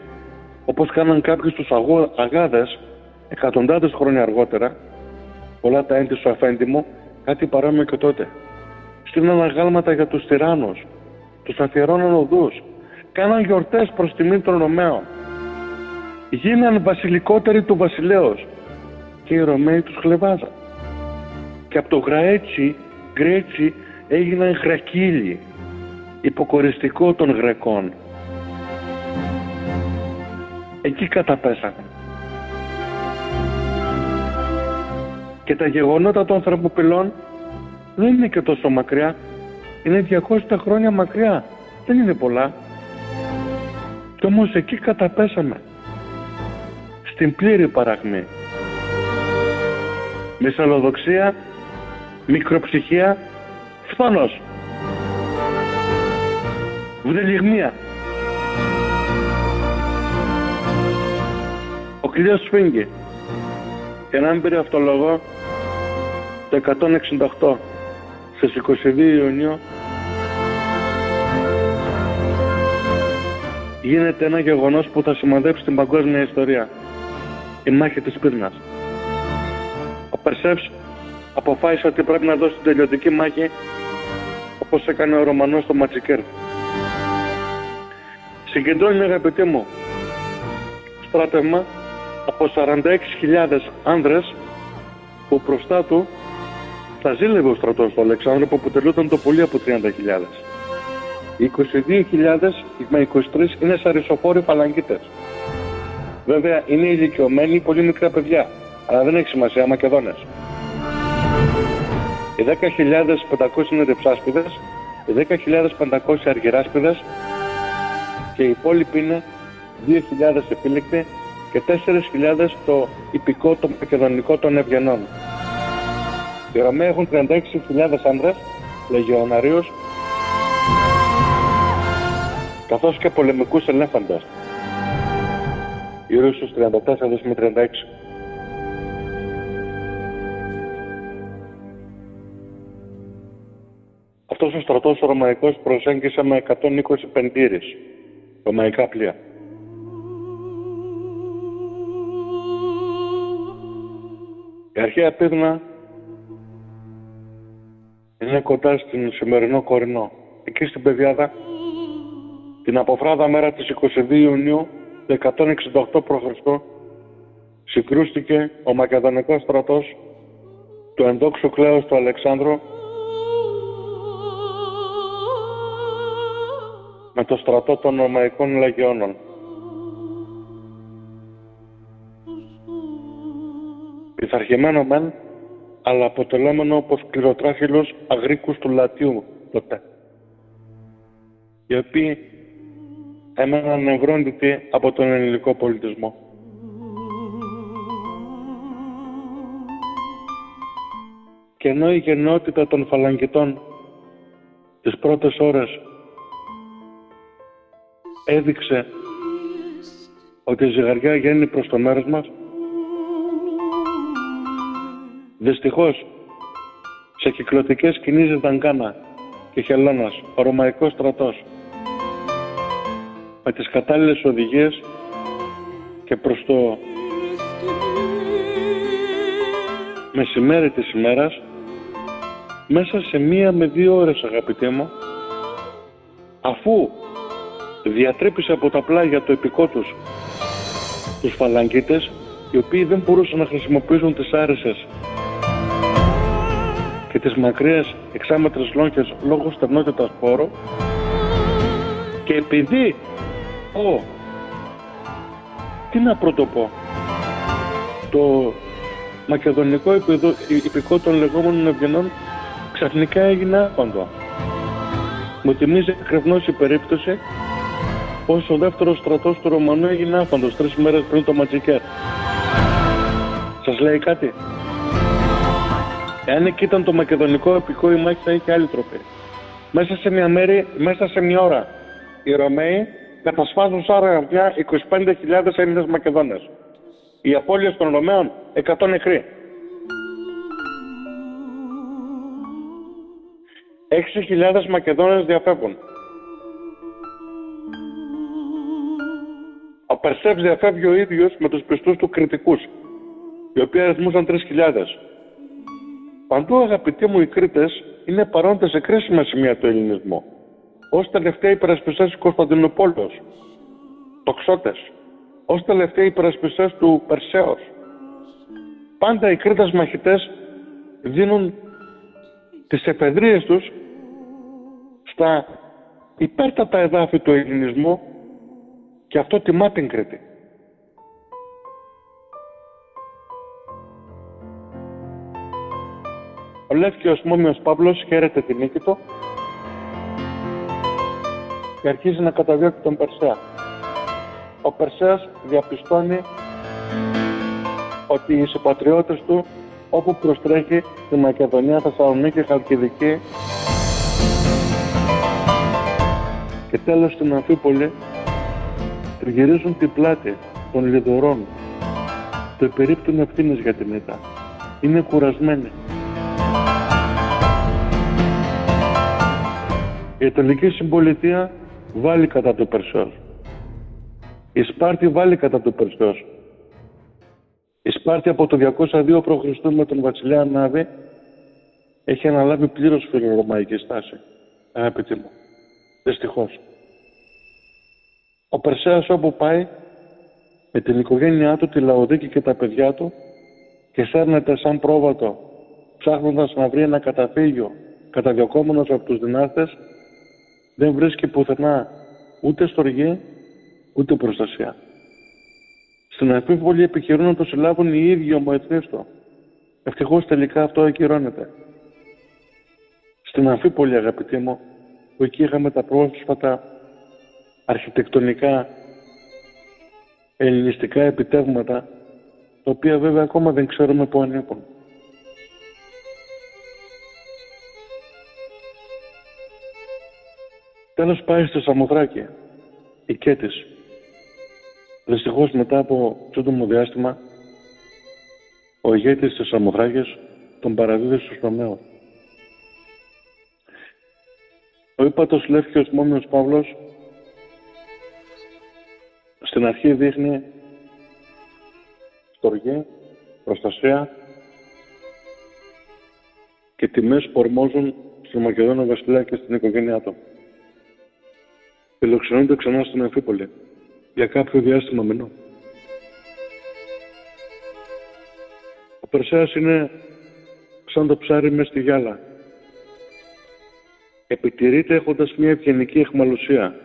όπως κάναν κάποιοι στους αγώ, αγάδες, εκατοντάδες χρόνια αργότερα, πολλά τα έντυσε ο αφέντη μου, κάτι παρόμοιο και τότε. Στείλναν αγάλματα για τους τυράννους, τους αφιερώναν οδούς, κάναν γιορτές προς τιμή των Ρωμαίων. Γίναν βασιλικότεροι του βασιλέως και οι Ρωμαίοι τους χλεβάζαν. Και από το Γραέτσι, Γκρέτσι έγιναν Γρακύλοι, υποκοριστικό των Γρεκών. Εκεί καταπέσανε. Και τα γεγονότα των Θερμοπυλών δεν είναι και τόσο μακριά. Είναι διακόσια χρόνια μακριά. Δεν είναι πολλά. Κι όμως εκεί καταπέσαμε. Στην πλήρη παραγμή. Μυσαλλοδοξία, μικροψυχία, φθόνος, βδελιγμία. Ο κλειός σφίγγει. Και να μην περιαυτολογώ, το εκατόν εξήντα οκτώ, στις είκοσι δύο Ιουνίου, γίνεται ένα γεγονός που θα σημαδέψει την παγκόσμια ιστορία. Η μάχη της Πύδνας. Ο Περσεύς αποφάσισε ότι πρέπει να δώσει την τελειωτική μάχη, όπως έκανε ο Ρωμανός στο Ματσικέρ. Συγκεντρώνει, αγαπητοί μου, στράτευμα από σαράντα έξι χιλιάδες άνδρες που μπροστά του θα ζήλευε ο στρατός του Αλεξάνδρου, που αποτελούνταν το πολύ από τριάντα χιλιάδες. Οι είκοσι δύο χιλιάδες με είκοσι τρεις είναι σαρισοφόροι φαλαγγίτες. Βέβαια είναι ηλικιωμένοι, πολύ μικρά παιδιά, αλλά δεν έχει σημασία, Μακεδόνες. Οι δέκα χιλιάδες πεντακόσιοι είναι διψάσπιδες, οι δέκα χιλιάδες πεντακόσιοι αργυράσπιδες και οι υπόλοιποι είναι δύο χιλιάδες επίλεκτοι και τέσσερις χιλιάδες το υπηκό, το μακεδονικό των Ευγενών. Οι Ρωμαίοι έχουν τριάντα έξι χιλιάδες άνδρες, λεγεωναρίους, καθώς και πολεμικούς ελέφαντες. Οι Ρούσους τριάντα τέσσερα με τριάντα έξι. Αυτός ο στρατός ο ρωμαϊκός προσέγγισε με εκατόν είκοσι πεντήρες, ρωμαϊκά πλοία. Η αρχαία Πύδνα είναι κοντά στην σημερινό Κορινό. Εκεί στην Πεδιάδα, την αποφράδα μέρα της είκοσι δύο Ιουνίου, εκατόν εξήντα οκτώ προ Χριστού, συγκρούστηκε ο Μακεδονικός στρατός του ενδόξου κλέους του Αλεξάνδρου με το στρατό των Ρωμαϊκών Λαγεώνων. Πειθαρχημένο μεν, αλλά αποτελόμενο από σκληροτράχυλους αγρίκους του Λατιού τότε, οι οποίοι έμεναν νευρόντιτοι από τον ελληνικό πολιτισμό. Και ενώ η γενναιότητα των φαλαγγιτών τις πρώτες ώρες έδειξε ότι η ζυγαριά γέννει προς το μέρος μας, δυστυχώς, σε κυκλωτικές κινήσεις δαγκάνα και χελώνας, ο ρωμαϊκός στρατός, με τις κατάλληλες οδηγίες και προς το μεσημέρι της ημέρας, μέσα σε μία με δύο ώρες, αγαπητέ μου, αφού διατρέπησε από τα πλάγια το υπηκό τους τους φαλαγγίτες, οι οποίοι δεν μπορούσαν να χρησιμοποιήσουν τις άρεσες και τις μακριές εξάμετρες λόγχες λόγω στενότητας πόρου, και επειδή ο, τι να πρωτοπώ, το μακεδονικό υπηκό των λεγόμενων Ευγενών ξαφνικά έγινε άπαντο. Μου θυμίζει εκκρευνώς η περίπτωση πως ο δεύτερος στρατός του Ρωμανού έγινε άφαντος τρεις μέρες πριν το Ματζικέρ. Σας λέει κάτι? Εάν εκεί ήταν το μακεδονικό επικό, η μάχη θα είχε άλλη τροπή. Μέσα σε μια, μέρη, μέσα σε μια ώρα οι Ρωμαίοι κατασφάζουν σαν ραβδιά είκοσι πέντε χιλιάδες Έλληνες Μακεδόνες. Οι απώλειες των Ρωμαίων εκατό νεκροί. έξι χιλιάδες Μακεδόνες διαφεύγουν. Παρσέψ διαφεύγει ο ίδιος με τους πιστούς του Κρητικούς, οι οποίοι αριθμούσαν τρεις χιλιάδες. Παντού, αγαπητοί μου, οι Κρήτες είναι παρόντες σε κρίσιμα σημεία του ελληνισμού, ως τελευταία υπερασπιστές της Κωνσταντινούπολης, τοξότες, ως τελευταία υπερασπιστές του Περσέως. Πάντα οι Κρήτες μαχητές δίνουν τις εφεδρίες τους στα υπέρτατα εδάφη του ελληνισμού και αυτό τιμά την Κρήτη. Ο Λεύκιος Μόμιος Παύλος χαίρεται την νίκη του και αρχίζει να καταδιώκει τον Περσέα. Ο Περσέας διαπιστώνει ότι οι συμπατριώτες του, όπου προστρέχει, στη Μακεδονία, Θεσσαλονίκη, Χαλκιδική και τέλος στην Αμφίπολη, του γυρίζουν την πλάτη των λιδωρών, του υπερίπτουν ευθύνες για την ήττα. Είναι κουρασμένοι. Η Αιτωλική Συμπολιτεία βάλει κατά το Περσέως. Η Σπάρτη βάλει κατά το Περσέως. Η Σπάρτη από το διακόσια δύο προ Χριστού με τον βασιλιά Νάβη έχει αναλάβει πλήρως φιλορωμαϊκή στάση, αγαπητοί μου. Δυστυχώς. Ο Περσέας όπου πάει με την οικογένειά του, τη Λαοδίκη και τα παιδιά του και σέρνεται σαν πρόβατο, ψάχνοντας να βρει ένα καταφύγιο, καταδιωκόμενος από τους δυνάστες, δεν βρίσκει πουθενά ούτε στοργή, ούτε προστασία. Στην Αμφίπολη επιχειρούν να το συλλάβουν οι ίδιοι ομοεθνείς του. Ευτυχώς τελικά αυτό ακυρώνεται. Στην Αμφίπολη, αγαπητοί μου, που εκεί είχαμε τα πρόσφατα αρχιτεκτονικά ελληνιστικά επιτεύγματα, τα οποία βέβαια ακόμα δεν ξέρουμε πού ανήκουν. Τέλος πάει στη Σαμοθράκη, η Κέτης. Δυστυχώς μετά από σύντομο διάστημα, ο ηγέτης της Σαμοθράκης τον παραδίδει στους Ρωμαίους. Ο ύπατος Λεύκιος Μόμιος Παύλος στην αρχή δείχνει στοργή, προστασία και τιμές που ορμόζουν στον Μακεδόνο βασιλιά και στην οικογένειά του. Φιλοξενούνται ξανά στην Αμφίπολη για κάποιο διάστημα μηνό. Ο Περσέας είναι σαν το ψάρι μες στη γυάλα. Επιτηρείται έχοντας μια ευγενική αιχμαλωσία.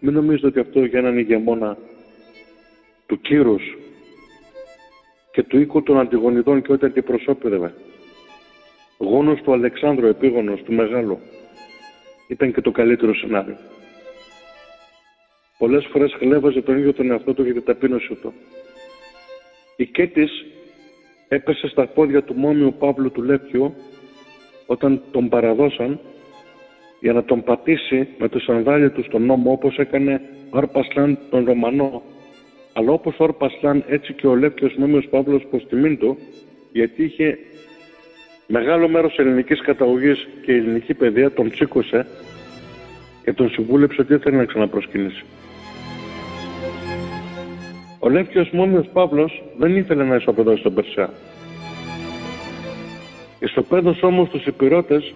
Μην νομίζετε ότι αυτό για έναν ηγεμόνα του κύρους και του οίκου των Αντιγονιδών και ό,τι αντιπροσώπευε. Γόνος του Αλεξάνδρου, επίγονος του Μεγάλου, ήταν και το καλύτερο σενάριο. Πολλές φορές χλέβαζε τον ίδιο τον εαυτό του για την ταπείνωσή του. Η Κέτης έπεσε στα πόδια του Μόμιου Παύλου του Λεύκιου όταν τον παραδώσαν για να τον πατήσει με το σανδάλι του στον νόμο, όπως έκανε ο Αρπασλάν τον Ρωμανό. Αλλά όπως ο Αρπασλάν, έτσι και ο Λεύκιος Μόμιος Παύλος προς τιμήν του, γιατί είχε μεγάλο μέρος ελληνικής καταγωγής και η ελληνική παιδεία, τον τσίκωσε και τον συμβούλεψε ότι ήθελε να ξαναπροσκυνήσει. Ο Λεύκιος Μόμιος Παύλος δεν ήθελε να ισοπεδώσει τον Περσέα. Ισοπέδωσε όμως τους Υπηρώτες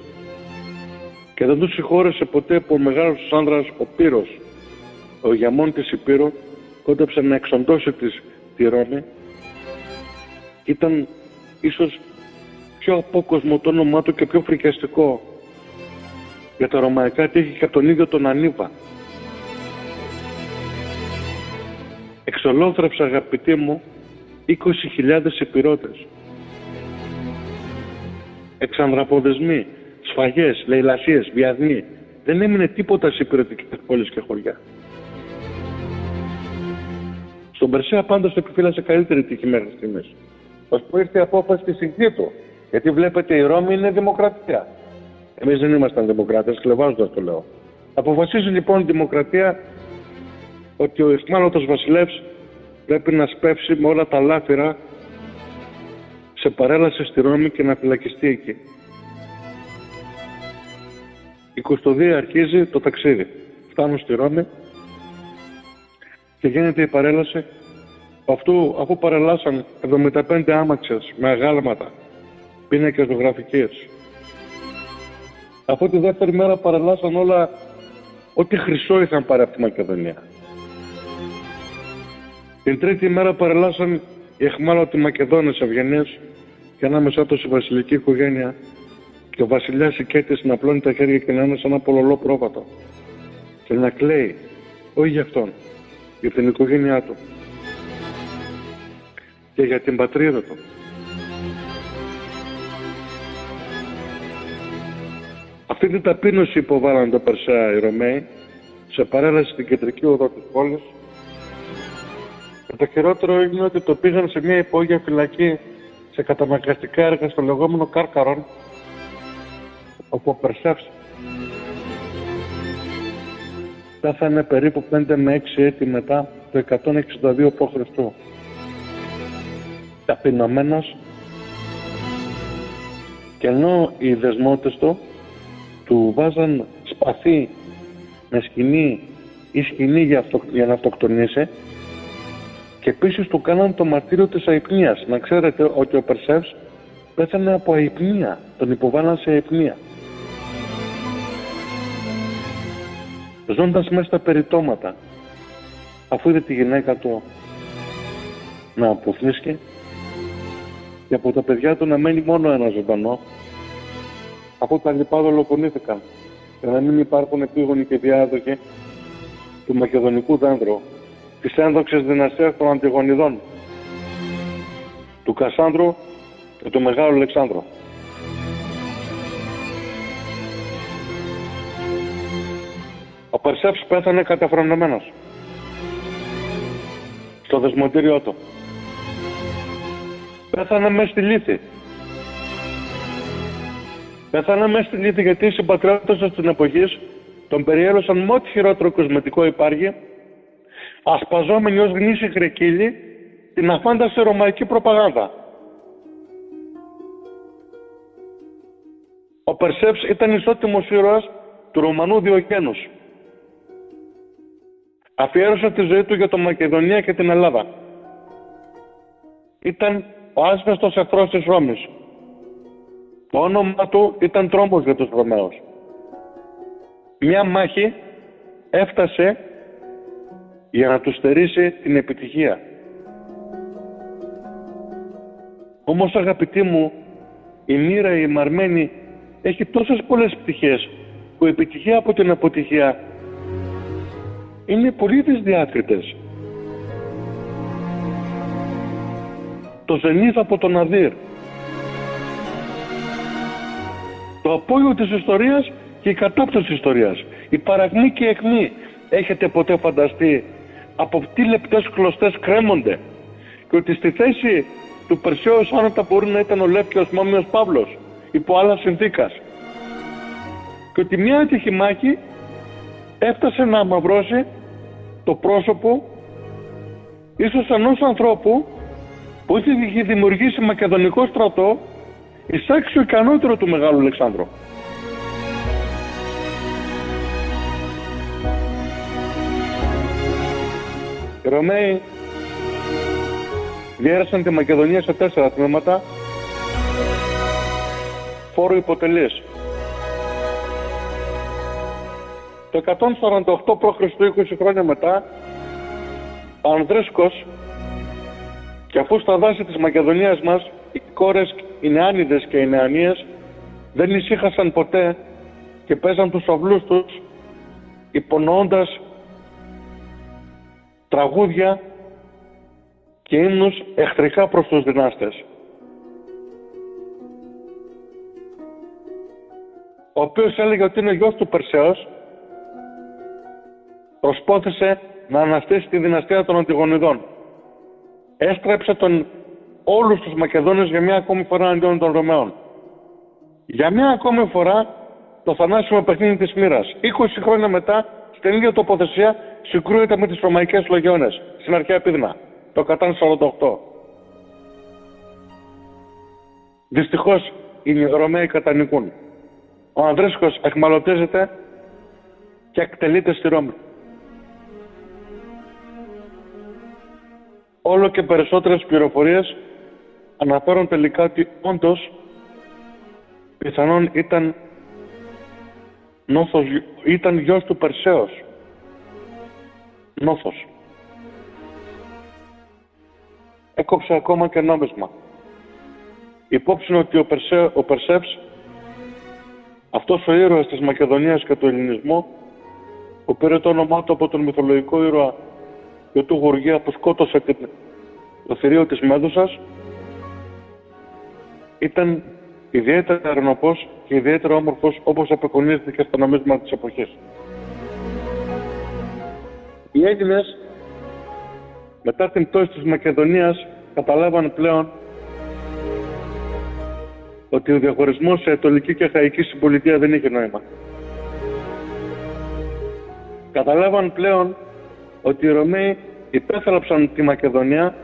και δεν τους συγχώρεσε ποτέ που ο μεγάλος τους άνδρας, ο Πύρος, ο ηγεμόν της Υπήρου, κόντεψε να εξοντώσει της τη Ρώμη. Ήταν ίσως πιο απόκοσμο το όνομά του και πιο φρικιαστικό για τα ρωμαϊκά τύχη και από τον ίδιο τον Ανίβα. Εξολόθρεψα, αγαπητοί μου, είκοσι χιλιάδες υπηρώτες. Εξανδραποδεσμοί, σφαγές, λαιλασίες, βιασμοί. Δεν έμεινε τίποτα στις υπηρετικές πόλεις και χωριά. Στον Περσέα πάντως επιφύλασε καλύτερη τύχη μέχρι στιγμής. Ως που ήρθε η απόφαση της συγκρίτου. Γιατί βλέπετε, η Ρώμη είναι δημοκρατία. Εμείς δεν ήμασταν δημοκράτες, χλεβάζοντας το λέω. Αποφασίζει λοιπόν η δημοκρατία ότι ο αιχμάλωτος βασιλεύς πρέπει να σπεύσει με όλα τα λάφυρα σε παρέλαση στη Ρώμη και να φυλακιστεί εκεί. Η κουστοδία αρχίζει το ταξίδι. Φτάνουν στη Ρώμη και γίνεται η παρέλαση. Αυτού, αφού παρελάσαν εβδομήντα πέντε άμαξες με αγάλματα, πίνακες ζωγραφικές. Από τη δεύτερη μέρα παρελάσαν όλα ό,τι χρυσό είχαν πάρει από τη Μακεδονία. Την τρίτη μέρα παρελάσαν οι αιχμάλωτοι Μακεδόνες Ευγενείς και ανάμεσά τους η βασιλική οικογένεια και ο βασιλιάς Οικέτης να απλώνει τα χέρια και να είναι σαν ένα πολολό πρόβατο και να κλαίει, όχι για αυτόν, για την οικογένειά του και για την πατρίδα του. Αυτή την ταπείνωση υποβάλλαν τα Περσέα οι Ρωμαίοι σε παρέλαση στην κεντρική οδό της πόλης. Το χειρότερο είναι ότι το πήγαν σε μια υπόγεια φυλακή σε καταναγκαστικά έργα στο λεγόμενο Κάρκαρον, όπου ο Περσέας πέθανε περίπου πέντε με έξι έτη μετά, το εκατόν εξήντα δύο π.Χ. Ταπεινωμένος, και ενώ οι δεσμότες του του βάζαν σπαθί με σκηνή ή σκηνή για, αυτο, για να αυτοκτονήσει, και επίσης του κάναν το μαρτύριο της αϊπνίας. Να ξέρετε ότι ο Περσεύς πέθανε από αϊπνία, τον υποβάλλαν σε αϊπνία. Ζώντας μέσα στα περιτώματα, αφού είδε τη γυναίκα του να αποφύσκει και από τα παιδιά του να μένει μόνο ένα ζωντανό, αφού τα λοιπά δολοφονήθηκαν για να μην υπάρχουν επίγονοι και διάδοχοι του μακεδονικού δάνδρου, της ένδοξης δυναστείας των Αντιγονιδών, του Κασάνδρου και του Μεγάλου Αλεξάνδρου. Ο Περσεύς πέθανε καταφρονωμένος στο δεσμοτήριό του. Πέθανε μέσα στη λύθη. Πέθανε μέσα στη λύθη γιατί οι συμπατριώτες του στην εποχή τον περιέλωσαν με ό,τι χειρότερο κοσμετικό υπάρχει, ασπαζόμενοι ως γνήσιοι γρεκύλοι την αφάνταστη ρωμαϊκή προπαγάνδα. Ο Περσεύς ήταν ισότιμος ήρωας του Ρωμανού Διογένους. Αφιέρωσε τη ζωή του για το Μακεδονία και την Ελλάδα. Ήταν ο άσβεστος εχθρός της Ρώμης. Το όνομα του ήταν τρόμος για τους Ρωμαίους. Μια μάχη έφτασε για να του στερήσει την επιτυχία. Όμως, αγαπητοί μου, η μοίρα η μαρμένη έχει τόσες πολλές πτυχές που η επιτυχία από την αποτυχία είναι πολύ δυσδιάκριτες. Το ζενίθ από τον Αδύρ, το απόγειο της ιστορίας και η κατάπτωση της ιστορίας, η παραγμή και η εκμή. Έχετε ποτέ φανταστεί από τι λεπτές κλωστές κρέμονται και ότι στη θέση του Περσέου άνετα μπορεί να ήταν ο Λεύκιος Μόμιος Παύλος υπό άλλα συνθήκας, και ότι μια άτυχη μάχη έφτασε να αμαυρώσει το πρόσωπο ίσως ενός ανθρώπου που είχε δημιουργήσει μακεδονικό στρατό εισάξιο και ανώτερο του Μεγάλου Αλεξάνδρου. Οι Ρωμαίοι διέρασαν τη Μακεδονία σε τέσσερα τμήματα φόρου υποτελής. Το εκατόν σαράντα οκτώ π.Χ., είκοσι χρόνια μετά, ο Ανδρίσκος, και αφού στα δάση της Μακεδονίας μας οι κόρες, οι νεάνιδες και οι νεανίες δεν ησύχασαν ποτέ και παίζαν τους αυλούς τους υπονοώντας τραγούδια και ύμνους εχθρικά προς τους δυνάστες, ο οποίος έλεγε ότι είναι ο γιος του Περσέως, προσπάθησε να αναστήσει τη δυναστεία των Αντιγονιδών. Έστρεψε τον όλους τους Μακεδόνες για μια ακόμη φορά αντίον των Ρωμαίων. Για μια ακόμη φορά το θανάσιμο παιχνίδι της μοίρας. είκοσι χρόνια μετά, στην ίδια τοποθεσία, συγκρούεται με τις Ρωμαϊκές Λογιώνες, στην αρχαία Πύδνα, το εκατόν σαράντα οκτώ. Δυστυχώς, οι Ρωμαίοι κατανικούν. Ο Ανδρίσκος εχμαλωτίζεται και εκτελείται στη Ρώμη. όλο και περισσότερες πληροφορίες αναφέρουν τελικά ότι όντως πιθανόν ήταν νόθος, ήταν γιος του Περσέως. Νόθος. Έκοψε ακόμα και νόμισμα. Υπόψη ότι ο, Περσέ, ο Περσεύς, αυτός ο ήρωας της Μακεδονίας και του Ελληνισμού, που πήρε το όνομά του από τον μυθολογικό ήρωα και του Γουργία που σκότωσε το θηρίο της Μέδουσας, ήταν ιδιαίτερα αρνοπός και ιδιαίτερα όμορφος, όπως απεικονίστηκε στα νομίσματα της εποχής. Οι Έλληνες, μετά την πτώση της Μακεδονίας, καταλάβαν πλέον ότι ο διαχωρισμός σε Αιτωλική και Αχαϊκή Συμπολιτεία δεν είχε νόημα. Καταλάβαν πλέον ότι οι Ρωμαίοι υπέθραψαν τη Μακεδονία,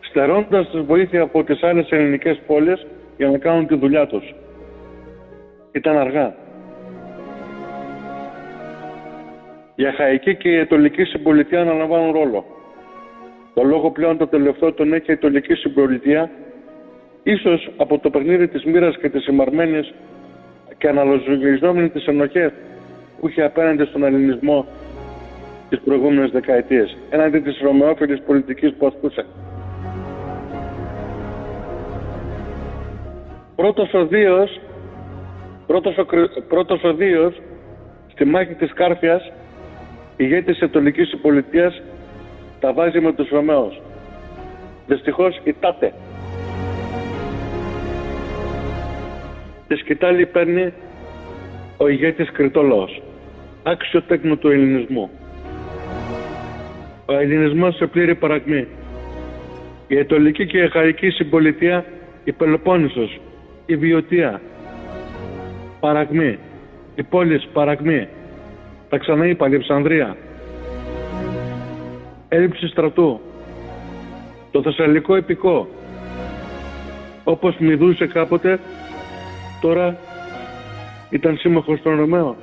στερώντας τη βοήθεια από τις άλλες ελληνικές πόλεις για να κάνουν τη δουλειά τους. Ήταν αργά. Η Αχαϊκή και η Αιτωλική Συμπολιτεία αναλαμβάνουν ρόλο. Το λόγο πλέον το τελευταίο τον έχει η Αιτωλική Συμπολιτεία, ίσως από το παιχνίδι της μοίρας και της συμμαρμένης και αναλογιζόμενη της ενοχές που είχε απέναντι στον ελληνισμό τις προηγούμενες δεκαετίες, έναντι της ρωμαιόφιλης πολιτικής που ασκούσε. Πρώτος ο Δίος, πρώτος ο, πρώτος ο Δίος, στη μάχη της Κάρφιας, ηγέτης Αιτωλικής Συμπολιτείας, τα βάζει με τους Ρωμαίους. Δυστυχώς ητάται. Τη σκητάλη παίρνει ο ηγέτης Κριτόλαος, άξιο τέκνο του ελληνισμού. Ο ελληνισμός σε πλήρη παρακμή. Η Αιτωλική και η Αχαϊκή Συμπολιτεία, η Πελοπόννησος, η Βιωτία, παρακμή. Οι πόλεις παρακμή. Τα ξαναείπα, η Αλεξανδρία. Έλλειψη στρατού. Το Θεσσαλικό επικό, όπως μηδούσε κάποτε, τώρα ήταν σύμμαχος των Ρωμαίων.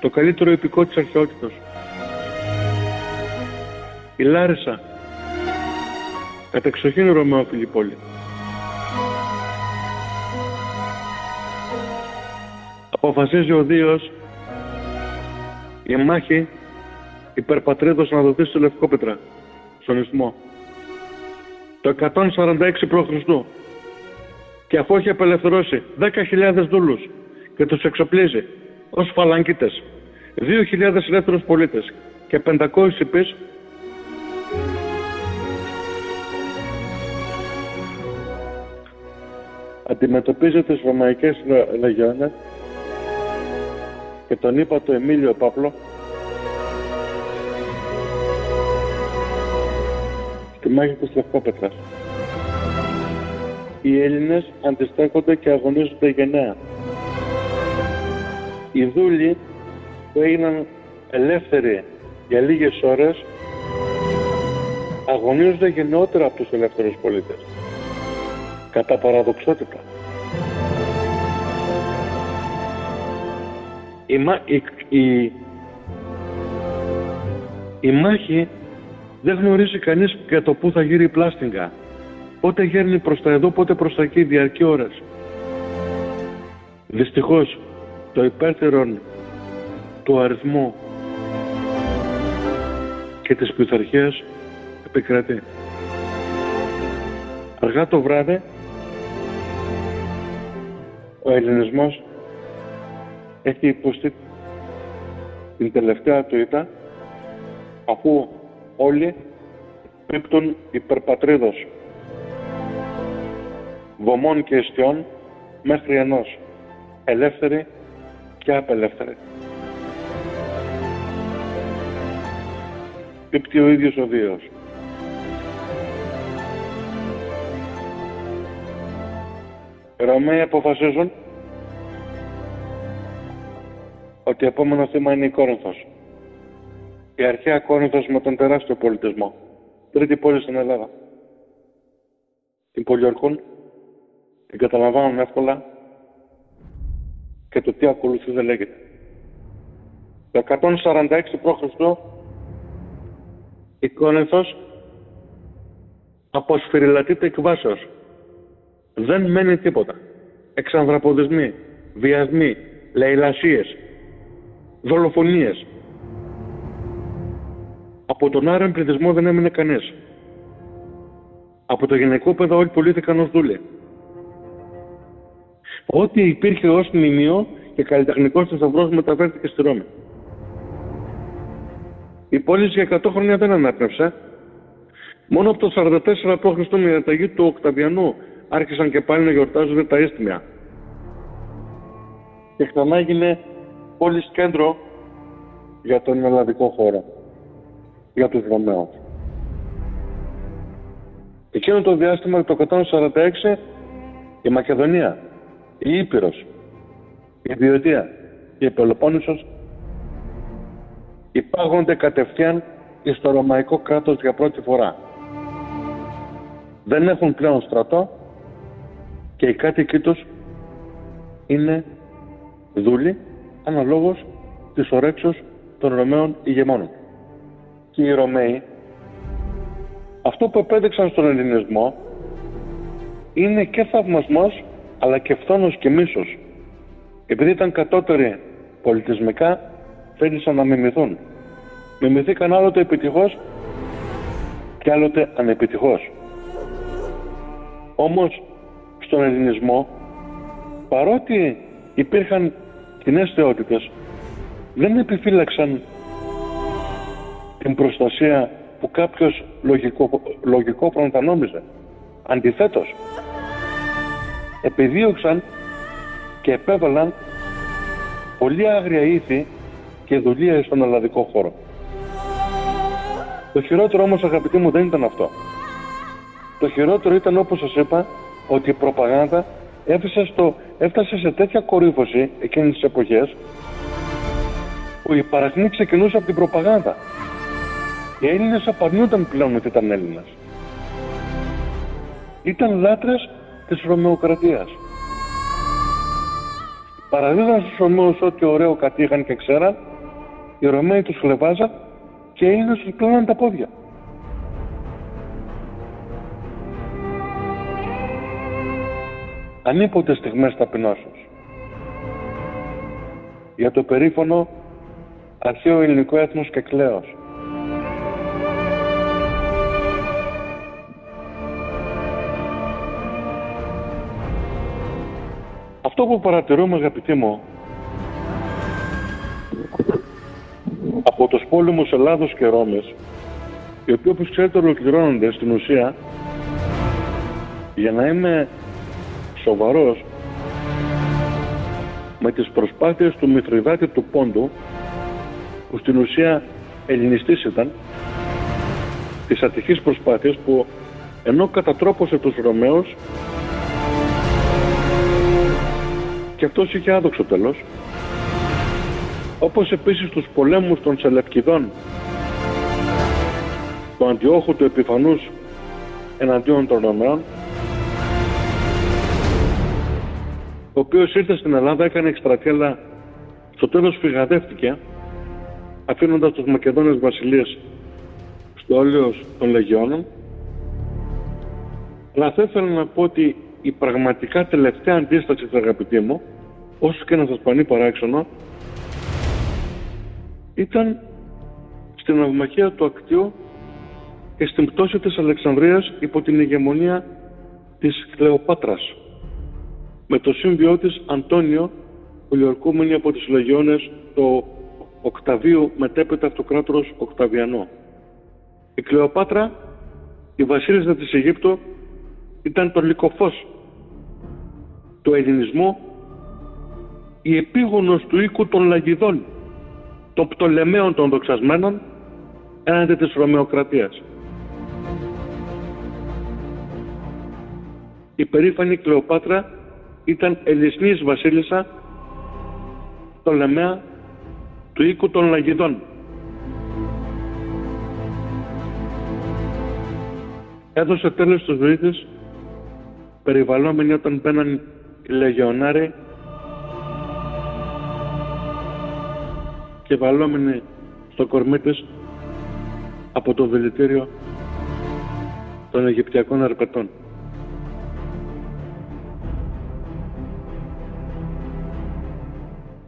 Το καλύτερο επικό της αρχαιότητας. Η Λάρισα, κατεξοχήν ρωμαιόφιλη πόλη. Αποφασίζει ο Δίος η μάχη υπερπατρίδος να δοθεί στη Λευκόπετρα, στον Ισθμό, το εκατόν σαράντα έξι προ Χριστού και αφού έχει απελευθερώσει δέκα χιλιάδες δούλους και τους εξοπλίζει ως φαλανκίτες, δύο χιλιάδες ελεύθερους πολίτες και πεντακόσιους υπείς, αντιμετωπίζει τις ρωμαϊκές λεγιώνες και τον είπα το Εμίλιο Παύλο στη μάχη της Λευκόπετρας. Οι Έλληνες αντιστέκονται και αγωνίζονται γενναία. Οι δούλοι που έγιναν ελεύθεροι για λίγες ώρες αγωνίζονται γενναιότερα από τους ελεύθερους πολίτες. Κατά παραδοξότητα. Η, μα... η... Η... η μάχη δεν γνωρίζει κανείς για το πού θα γύρει η πλάστιγγα. Πότε γέρνει προς τα εδώ, πότε προς τα εκεί, διαρκεί ώρες. Δυστυχώς, το υπέρτερον του αριθμού και της πειθαρχίας επικρατεί. Αργά το βράδυ, ο ελληνισμός έχει υποστεί την τελευταία του ήττα, αφού όλοι πίπτουν υπερπατρίδος βωμών και ιστιών μέχρι ενός, ελεύθεροι και απελεύθεροι. Πίπτει ο ίδιος ο Δίος. Οι Ρωμαίοι αποφασίζουν ότι επόμενο θύμα είναι η Κόρινθος. Η αρχαία Κόρινθος με τον τεράστιο πολιτισμό. Τρίτη πόλη στην Ελλάδα. Την πολιορκούν, την καταλαμβάνουν εύκολα και το τι ακολουθεί δεν λέγεται. Το εκατόν σαράντα έξι προ Χριστού Η Κόρινθος αποσφυριλατείται εκ βάσεως. Δεν μένει τίποτα. Εξανδραποδισμοί, βιασμοί, λαηλασίες, δολοφονίες. Από τον άρεν πληθυσμό δεν έμεινε κανείς. Από το γυναικόπαιδο όλοι πουλήθηκαν ως δούλοι. Ό,τι υπήρχε ως μνημείο και καλλιτεχνικός θησαυρός μεταφέρθηκε στη Ρώμη. Η πόλη για εκατό χρόνια δεν ανάπνευσε. Μόνο από το σαράντα τέσσερα προ Χριστού με την διαταγή του Οκταβιανού άρχισαν και πάλι να γιορτάζουν τα ίστμια. Και ξανά έγινε πόλης κέντρο για τον ελλαδικό χώρο, για τους Ρωμαίους. Εκείνο το διάστημα το εκατόν σαράντα έξι η Μακεδονία, η Ήπειρος, η Βιωτία και η Πελοπόννησος υπάγονται κατευθείαν στο ρωμαϊκό κράτος για πρώτη φορά. Δεν έχουν πλέον στρατό και οι κάτοικοι τους είναι δούλοι αναλόγως της ορέξεως των Ρωμαίων ηγεμόνων. Και οι Ρωμαίοι αυτό που επέδειξαν στον ελληνισμό είναι και θαυμασμός αλλά και φθόνος και μίσος. Επειδή ήταν κατώτεροι πολιτισμικά, θέλησαν να μιμηθούν. Μιμηθήκαν άλλοτε επιτυχώς και άλλοτε ανεπιτυχώς. Όμως στον ελληνισμό, παρότι υπήρχαν κοινές θεότητες, δεν επιφύλαξαν την προστασία που κάποιος λογικό, λογικό πρώτα νόμιζε. Αντιθέτως, επιδίωξαν και επέβαλαν πολύ άγρια ήθη και δουλεία στον ελλαδικό χώρο. Το χειρότερο όμως, αγαπητοί μου, δεν ήταν αυτό. Το χειρότερο ήταν, όπως σας είπα, ότι η προπαγάνδα έφτασε, στο, έφτασε σε τέτοια κορύφωση εκείνες τις εποχές που η παραχνή ξεκινούσε από την προπαγάνδα. Οι Έλληνες απαρνιούνταν πλέον ότι ήταν Έλληνας. Ήταν λάτρες της Ρωμαιοκρατίας. Παραδίδαν στους Ρωμαίους ό,τι ωραίο κατήχαν και ξέραν, οι Ρωμαίοι τους χλεβάζαν και οι Έλληνες τους κλείναν τα πόδια. Ανίποτε στιγμές ταπεινώσεως. Για το περίφωνο αρχαίο ελληνικό έθνος και κλαίος. Αυτό που παρατηρούμε, αγαπητοί μου, από τους πόλεμους Ελλάδος και Ρώμης, οι οποίοι, όπως ξέρετε, ολοκληρώνονται στην ουσία, για να είμαι σοβαρός, με τις προσπάθειες του Μηθριδάτη του Πόντου, που στην ουσία ελληνιστής ήταν, τις ατυχείς προσπάθειες που ενώ κατατρόπωσε τους Ρωμαίους, και αυτός είχε άδοξο τέλος. Όπως επίσης τους πολέμους των Σελευκηδών, του Αντιόχου του Επιφανούς εναντίον των Ρωμαίων, ο οποίος ήρθε στην Ελλάδα, έκανε εκστρατεία, αλλά στο τέλος φυγαδεύτηκε, αφήνοντας τους Μακεδόνες βασιλείες στο όλεος των Λεγιώνων. Αλλά θα ήθελα να πω ότι η πραγματικά τελευταία αντίσταση, αγαπητοί μου, όσο και να σας φανεί παράξενο, ήταν στην αυμαχία του Ακτίου και στην πτώση της Αλεξανδρίας υπό την ηγεμονία της Κλεοπάτρας, με το σύμβιό της Αντώνιο, πολιορκούμενη από τις Λεγιώνες του Οκταβίου, μετέπειτα αυτοκράτορος Οκταβιανό. Η Κλεοπάτρα, η βασίλισσα της Αιγύπτου, ήταν το λυκοφός του ελληνισμού, η επίγονος του οίκου των Λαγιδών, των Πτολεμαίων των δοξασμένων, έναντι της Ρωμαιοκρατίας. Η περήφανη Κλεοπάτρα ήταν ελληνής βασίλισσα Πτολεμαία του οίκου των Λαγιδών. Έδωσε τέλος στη ζωή της, περιβαλλόμενοι όταν μπαίναν οι Λεγεωνάροι και βαλόμενοι στο κορμί της από το δηλητήριο των Αιγυπτιακών Αρπετών.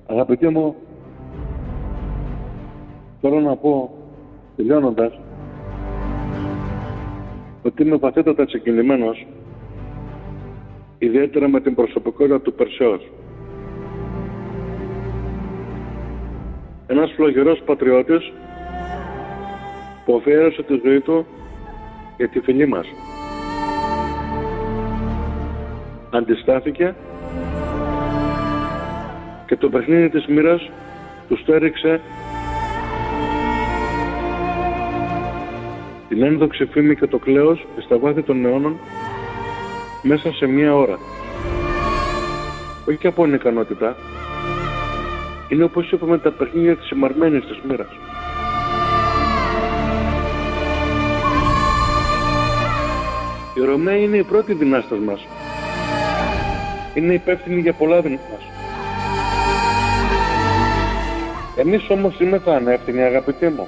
Αγαπητοί μου, θέλω να πω, τελειώνοντας, ότι είμαι βαθύτατα συγκινημένος, ιδιαίτερα με την προσωπικότητα του Περσέως. Ένας φλογερός πατριώτης που αφιέρωσε τη ζωή του για τη φυλή μας. Αντιστάθηκε και το παιχνίδι της μοίρας του στέριξε την ένδοξη φήμη και το κλέος στα βάθη των αιώνων μέσα σε μία ώρα. Όχι από ικανότητα, είναι όπως είπαμε τα παιχνίδια της ημαρμένης της μοίρας. Οι Ρωμαίοι είναι οι πρώτοι δυνάστες μας. Είναι υπεύθυνοι για πολλά δυνατά μας. Εμείς όμως είμαστε ανεύθυνοι, αγαπητοί μου.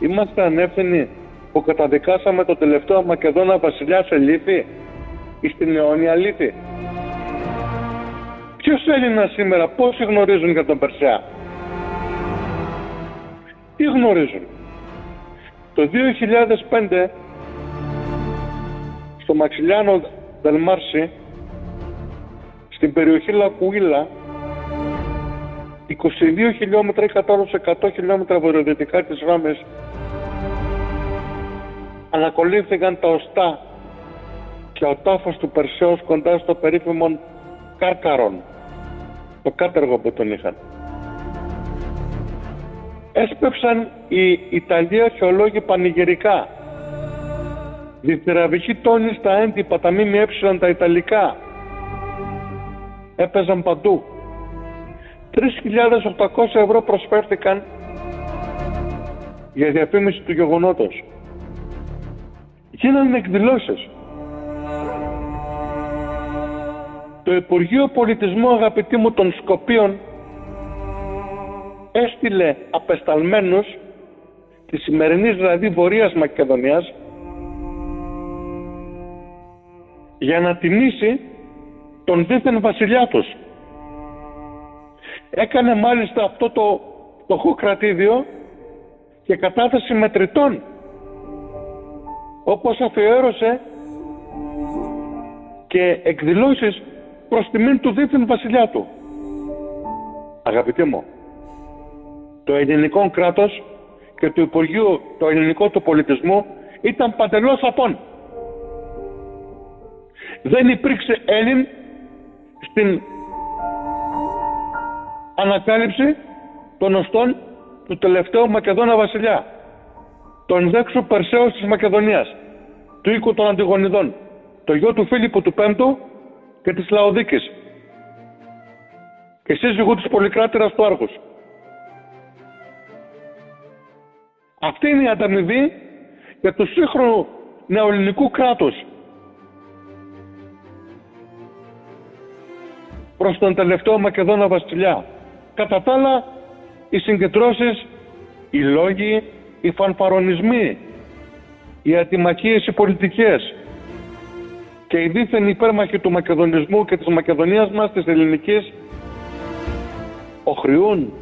Είμαστε ανεύθυνοι που καταδικάσαμε το τελευταίο Μακεδόνα βασιλιά σε λύπη ή στην αιώνια λύπη. Ποιος Έλληνας σήμερα, πόσοι γνωρίζουν για τον Περσέα? Τι γνωρίζουν? Το δύο χιλιάδες πέντε στο Μαξιλιάνο Δελμάρση, στην περιοχή Λακουίλα, είκοσι δύο χιλιόμετρα ή κατάλληλως εκατό χιλιόμετρα βορειοδυτικά της Ράμης, ανακολύφθηκαν τα οστά και ο τάφος του Περσέως κοντά στο περίφημο Κάρκαρον, το κάτεργο που τον είχαν. Έσπευσαν οι Ιταλοί αρχαιολόγοι πανηγυρικά. Διθυραβηχοί τόνοι στα έντυπα, τα ΜΜΕ, τα Ιταλικά. Έπαιζαν παντού. τρεις χιλιάδες οκτακόσια ευρώ προσφέρθηκαν για διαφήμιση του γεγονότος. Γίνανε εκδηλώσεις. Το Υπουργείο Πολιτισμού, αγαπητοί μου, των Σκοπίων έστειλε απεσταλμένους της σημερινής δηλαδή Βορείας Μακεδονίας για να τιμήσει τον δίθεν βασιλιά τους. Έκανε μάλιστα αυτό το φτωχό κρατήδιο και κατάθεση μετρητών, όπως αφιέρωσε και εκδηλώσεις προς τιμήν του δίθεν βασιλιά του. Αγαπητοί μου, το ελληνικό κράτος και το Υπουργείο, το ελληνικό του πολιτισμού, ήταν παντελώς απόν. Δεν υπήρξε Έλλην στην ανακάλυψη των οστών του τελευταίου Μακεδόνα βασιλιά, τον δέξου Περσέως της Μακεδονίας, του οίκου των Αντιγονιδών, το γιο του Φίλιππου του Πέμπτου και της Λαοδίκης και σύζυγου της Πολυκράτηρας του Άρχους. Αυτή είναι η ανταμοιβή για του σύγχρονου νεοελληνικού κράτους προς τον τελευταίο Μακεδόνα βασιλιά. Κατά τα άλλα, οι συγκεντρώσεις, οι λόγοι, οι φανφαρονισμοί, οι ατιμακίες, οι πολιτικές και οι δίθεν υπέρμαχοι του μακεδονισμού και της Μακεδονίας μας, της ελληνικής, οχρυούν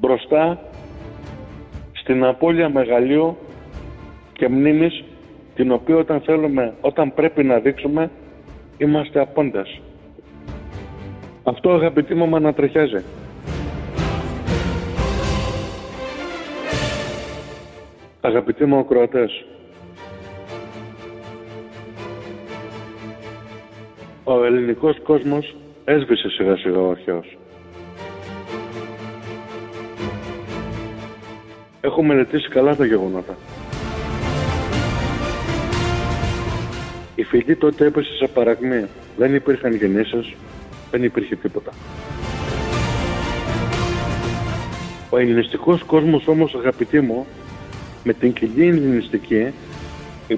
μπροστά στην απώλεια μεγαλείου και μνήμης, την οποία όταν θέλουμε, όταν πρέπει να δείξουμε, είμαστε απόντας. Αυτό, αγαπητοί μου, με ανατριχιάζει. Αγαπητοί μου ακροατές, ο ελληνικός κόσμος έσβησε σιγά σιγά ο αρχαίος. Έχω μελετήσει καλά τα γεγονότα. Η φυλή τότε έπεσε σε παρακμή. Δεν υπήρχαν γεννήσεις, δεν υπήρχε τίποτα. Ο ελληνιστικός κόσμος όμως, αγαπητοί μου, με την κοιλή ελληνιστική,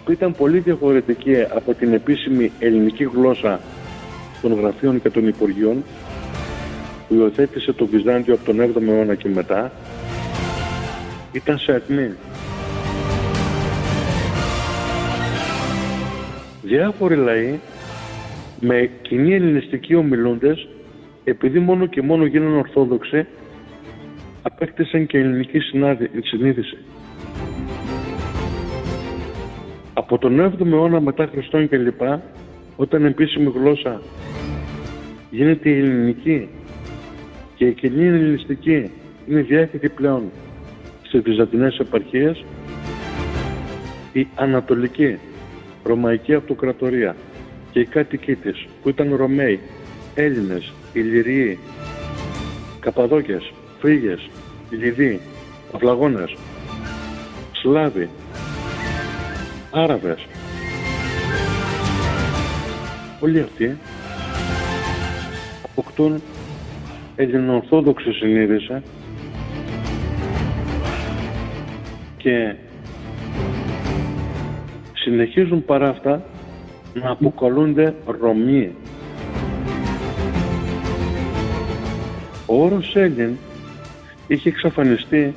που ήταν πολύ διαφορετική από την επίσημη ελληνική γλώσσα των γραφείων και των υπουργείων, που υιοθέτησε το Βυζάντιο από τον έβδομο αιώνα και μετά ήταν σε ακμή. Διάφοροι λαοί με κοινή ελληνιστική ομιλούντες, επειδή μόνο και μόνο γίνανε ορθόδοξοι, απέκτησαν και ελληνική συνείδηση. Από τον έβδομο αιώνα μετά Χριστόν και λοιπά, όταν επίσημη γλώσσα γίνεται η ελληνική και η κοινή ελληνιστική είναι διάχυτη πλέον στις βυζαντινές επαρχίες, η ανατολική ρωμαϊκή αυτοκρατορία και οι κάτοικοί της, που ήταν Ρωμαίοι, Έλληνες, Ιλυριοί, Καπαδόκες, Φρίγες, Λιβύοι, Αφλαγόνες, Σλάβοι, Άραβες, όλοι αυτοί αποκτούν ελληνοορθόδοξη συνείδηση και συνεχίζουν παρά αυτά να αποκαλούνται Ρωμοί. Ο όρος Έλλην είχε εξαφανιστεί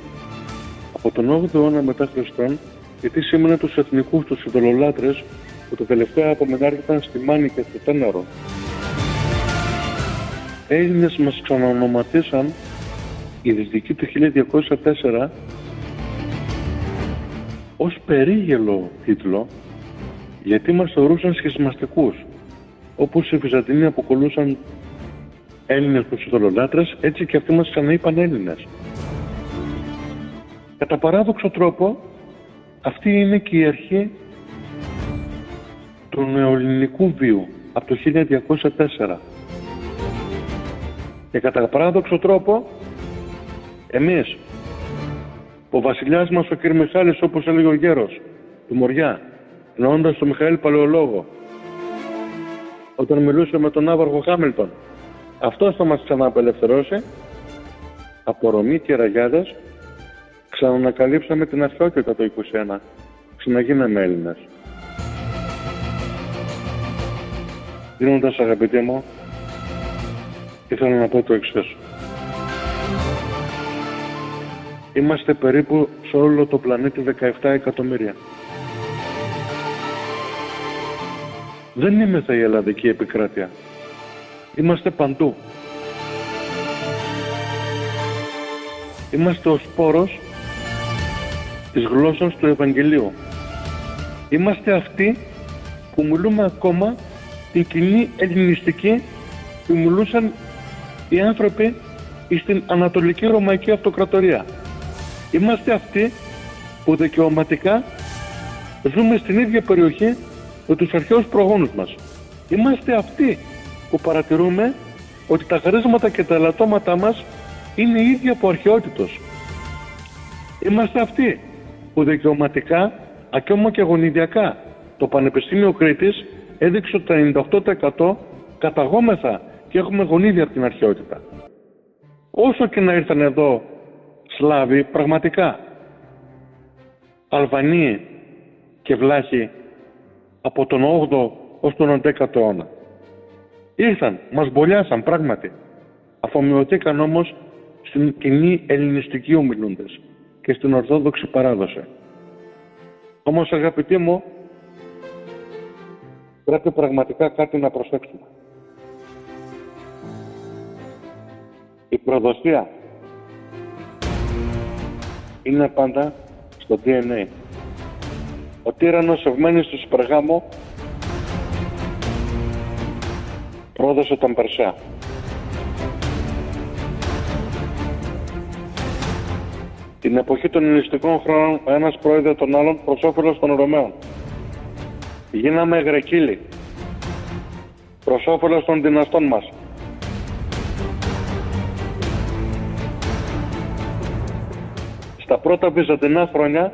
από τον όγδοο αιώνα μετά Χριστόν, γιατί σήμαινε τους εθνικούς, τους ειδωλολάτρες, που το τελευταίο απομετάρχηκαν στη Μάνη και στο Τέναρο. Έλληνες μας ξαναονοματίσαν οι δυτικοί του χίλια διακόσια τέσσερα ως περίγελο τίτλο, γιατί μας θεωρούσαν σχισμαστικούς. Όπως οι Βυζαντινοί αποκολούσαν Έλληνες τους ειδωλολάτρες, έτσι και αυτοί μας ξαναείπαν Έλληνες. Κατά παράδοξο τρόπο, αυτή είναι και η αρχή του νεοελληνικού βίου από το χίλια διακόσια τέσσερα. Και κατά παράδοξο τρόπο, εμείς, ο βασιλιάς μας ο Κυρμεσάλης, όπως έλεγε ο γέρος του Μοριά, εννοώντας τον Μιχαήλ Παλαιολόγο, όταν μιλούσε με τον Άβαρχο Χάμιλτον, αυτός θα μας ξανααπελευθερώσει από Ρωμή και Ραγιάδες. Ξανανακαλύψαμε την αρχαιότητα το είκοσι ένα. Ξαναγίναμε Έλληνες. Δίνοντας, αγαπητοί μου, ήθελα να πω το εξής. Είμαστε περίπου σε όλο το πλανήτη δεκαεπτά εκατομμύρια. Δεν είμαστε η Ελλαδική επικράτεια. Είμαστε παντού. Είμαστε ο σπόρος της γλώσσας του Ευαγγελίου. Είμαστε αυτοί που μιλούμε ακόμα την κοινή ελληνιστική που μιλούσαν οι άνθρωποι στην Ανατολική Ρωμαϊκή Αυτοκρατορία. Είμαστε αυτοί που δικαιωματικά ζούμε στην ίδια περιοχή με τους αρχαίους προγόνους μας. Είμαστε αυτοί που παρατηρούμε ότι τα χαρίσματα και τα ελαττώματά μας είναι η ίδια από αρχαιότητος. Είμαστε αυτοί που δικαιωματικά, ακόμα και γονιδιακά, το Πανεπιστήμιο Κρήτης έδειξε τα ενενήντα οκτώ τοις εκατό καταγόμεθα και έχουμε γονίδια από την αρχαιότητα. Όσο και να ήρθαν εδώ Σλάβοι, πραγματικά, Αλβανοί και Βλάχοι από τον όγδοο ως τον δέκατο αιώνα. Ήρθαν, μας μπολιάσαν πράγματι, αφομοιωθήκαν όμως στην κοινή ελληνιστική ομιλούντες και στην ορθόδοξη παράδοση. Όμως, αγαπητοί μου, πρέπει πραγματικά κάτι να προσέξουμε. Η προδοσία είναι πάντα στο ντι εν έι. Ο τύραννος Ευμένης του Σπεργάμου πρόδωσε τον Περσέα. Την εποχή των ελληνιστικών χρόνων, ο ένας πρόεδρε τον άλλον προς όφελος των Ρωμαίων. Γίναμε γρεκύλοι, προς όφελος των δυναστών μας. Στα πρώτα βυζαντινά χρόνια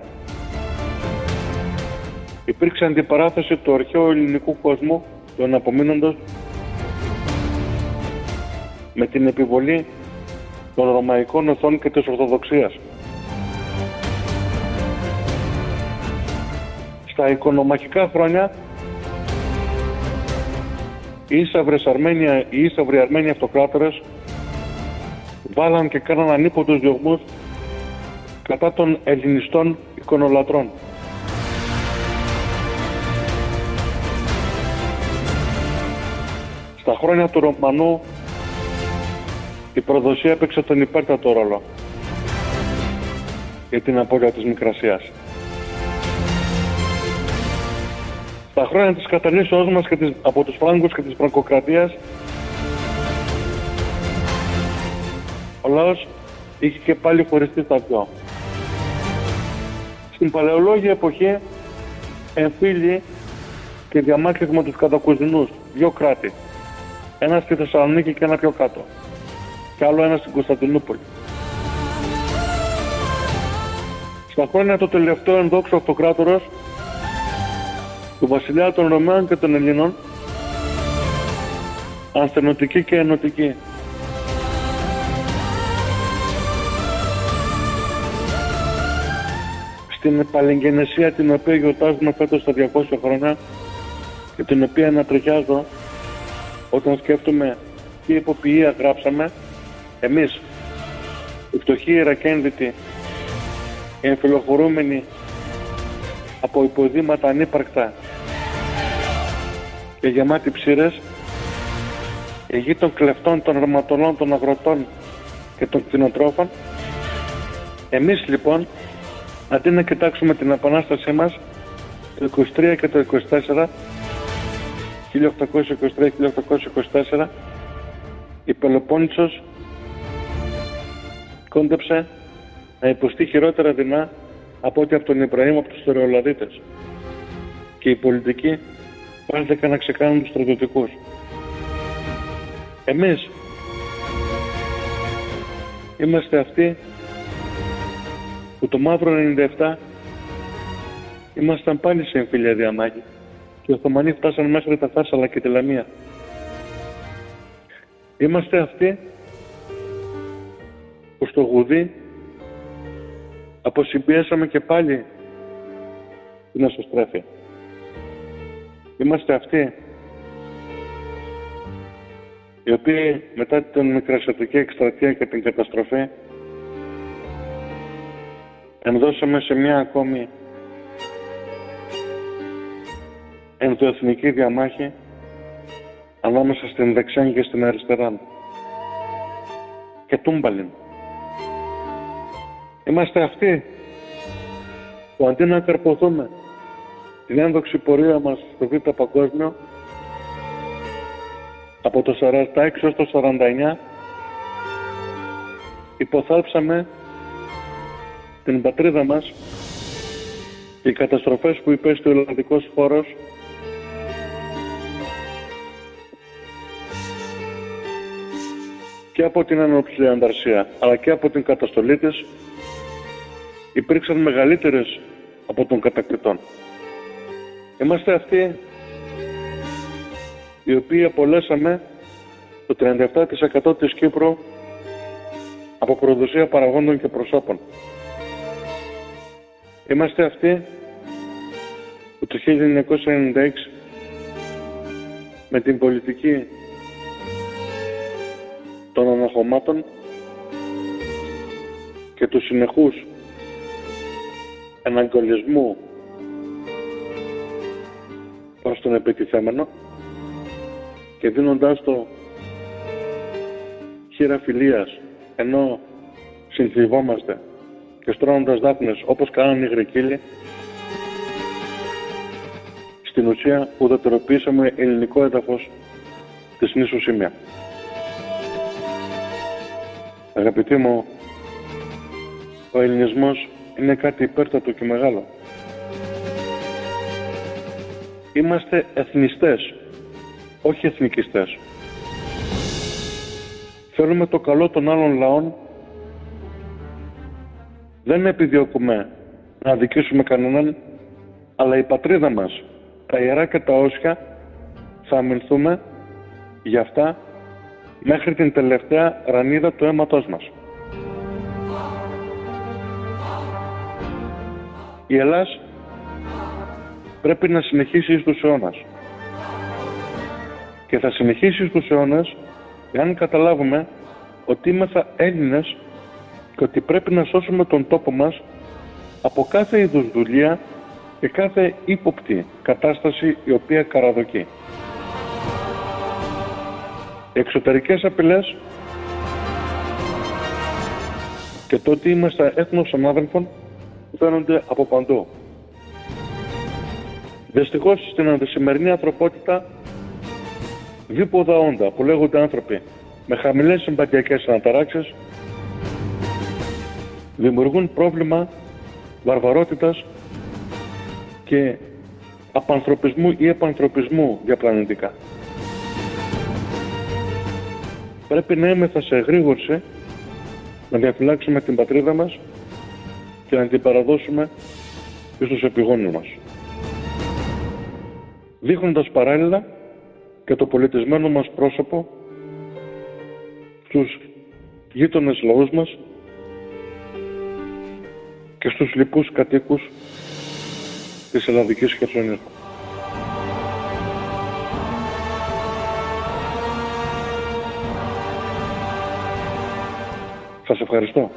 υπήρξε αντιπαράθεση του αρχαίου ελληνικού κόσμου του εναπομείνοντος με την επιβολή των ρωμαϊκών εθνών και της Ορθοδοξίας. Στα οικονομαχικά χρόνια οι ίσαυροι Αρμένοι αυτοκράτορες βάλαν και κάναν ανίποτους διωγμούς κατά των ελληνιστών εικονολατρών. Στα χρόνια του Ρωμανού η προδοσία έπαιξε τον υπέρτατο ρόλο για την απώλεια της Μικρασίας. Στα χρόνια της καταλύσεώς μας και της, από τους Φράγκους και της Φραγκοκρατίας, ο λαός είχε και πάλι χωριστεί στα δυο. Στην παλαιολόγια εποχή εμφύλει και διαμάχισμα τους κατακουζινούς, δύο κράτη. Ένα στη Θεσσαλονίκη και ένα πιο κάτω. Και άλλο ένα στην Κωνσταντινούπολη. Στα χρόνια το τελευταίο ενδόξο αυτοκράτορας του βασιλιά των Ρωμαίων και των Ελλήνων, ανστενωτική και ενωτική. Στην Παλιγενεσία, την οποία γιορτάζουμε φέτος τα διακόσια χρόνια και την οποία ανατριχιάζω όταν σκέφτομαι τι εποποιία γράψαμε εμείς, οι φτωχοί, οι ρακένδυτοι, οι εμφυλοχωρούμενοι από υποδήματα ανύπαρκτα και γεμάτοι ψήρες, η γη των κλεφτών, των αρματολών, των αγροτών και των κτηνοτρόφων. Εμείς λοιπόν, αντί να κοιτάξουμε την επανάστασή μας το είκοσι τρία και το είκοσι τέσσερα, χίλια οκτακόσια είκοσι τρία χίλια οκτακόσια είκοσι τέσσερα, η Πελοπόννησος κόντεψε να υποστεί χειρότερα δεινά από ό,τι από τον Ιπραήμ, από τους στερεολαδίτες. Και οι πολιτικοί πάθηκαν να ξεκάνουν τους στρατιωτικούς. Εμείς είμαστε αυτοί που το μαύρο ενενήντα επτά ήμασταν πάλι σε εμφύλια διαμάχη. Και οι Οθωμανοί φτάσαν μέχρι τα Φάρσαλα και τη Λαμία. Είμαστε αυτοί που στο Γουδί αποσυμπιέσαμε και πάλι την ασωστρέφεια. Είμαστε αυτοί οι οποίοι μετά την μικρασιατική εκστρατεία και την καταστροφή ενδώσαμε σε μια ακόμη ενδοεθνική διαμάχη ανάμεσα στην δεξιά και στην αριστερά και τούμπαλιν. Είμαστε αυτοί που αντί να καρποθούμε την ένδοξη πορεία μας στο Β' Παγκόσμιο από το σαράντα έξι έως το σαράντα εννιά υποθάλψαμε την πατρίδα μας. Οι καταστροφές που υπέστη ο ελλαδικός χώρος και από την ανώψηλη ανταρσία αλλά και από την καταστολή της υπήρξαν μεγαλύτερες από των κατακτητών. Είμαστε αυτοί οι οποίοι απολέσαμε το τριάντα επτά τοις εκατό της Κύπρου από προδοσία παραγόντων και προσώπων. Είμαστε αυτοί που το χίλια εννιακόσια ενενήντα έξι με την πολιτική των αναχωμάτων και του συνεχούς εναγκολισμού προς τον επιτιθέμενο και δίνοντάς το χείρα φιλίας ενώ συνθλιβόμαστε και στρώνοντας δάπνες όπως κάναν οι Γρικίλοι, στην ουσία ουδετεροποιήσαμε ελληνικό έδαφος της νήσου Σημαία. Αγαπητοί μου, ο ελληνισμός είναι κάτι υπέρτατο και μεγάλο. Είμαστε εθνιστές, όχι εθνικιστές. Θέλουμε το καλό των άλλων λαών. Δεν επιδιώκουμε να αδικήσουμε κανέναν, αλλά η πατρίδα μας, τα ιερά και τα όσια, θα αμυνθούμε για αυτά μέχρι την τελευταία ρανίδα του αίματός μας. Η Ελλάς πρέπει να συνεχίσει στους αιώνας. Και θα συνεχίσει στους αιώνας εάν καταλάβουμε ότι είμαστε Έλληνες και ότι πρέπει να σώσουμε τον τόπο μας από κάθε είδους δουλεία και κάθε ύποπτη κατάσταση η οποία καραδοκεί. Εξωτερικές απειλές και το ότι είμαστε έθνος ανάδελφων φαίνονται από παντού. Δυστυχώς στην αντισημερινή ανθρωπότητα δίποδα όντα που λέγονται άνθρωποι με χαμηλές συμπατιακές αναταράξεις δημιουργούν πρόβλημα βαρβαρότητας και απανθρωπισμού ή επανθρωπισμού διαπλανητικά. Πρέπει να είμαστε σε εγρήγορση να διαφυλάξουμε την πατρίδα μας και να την παραδώσουμε στους επιγόνους μας, δείχνοντας παράλληλα και το πολιτισμένο μας πρόσωπο στους γείτονες λαούς μας και στους λοιπούς κατοίκους της Ελλαδικής Χερσονήσου. Σας ευχαριστώ.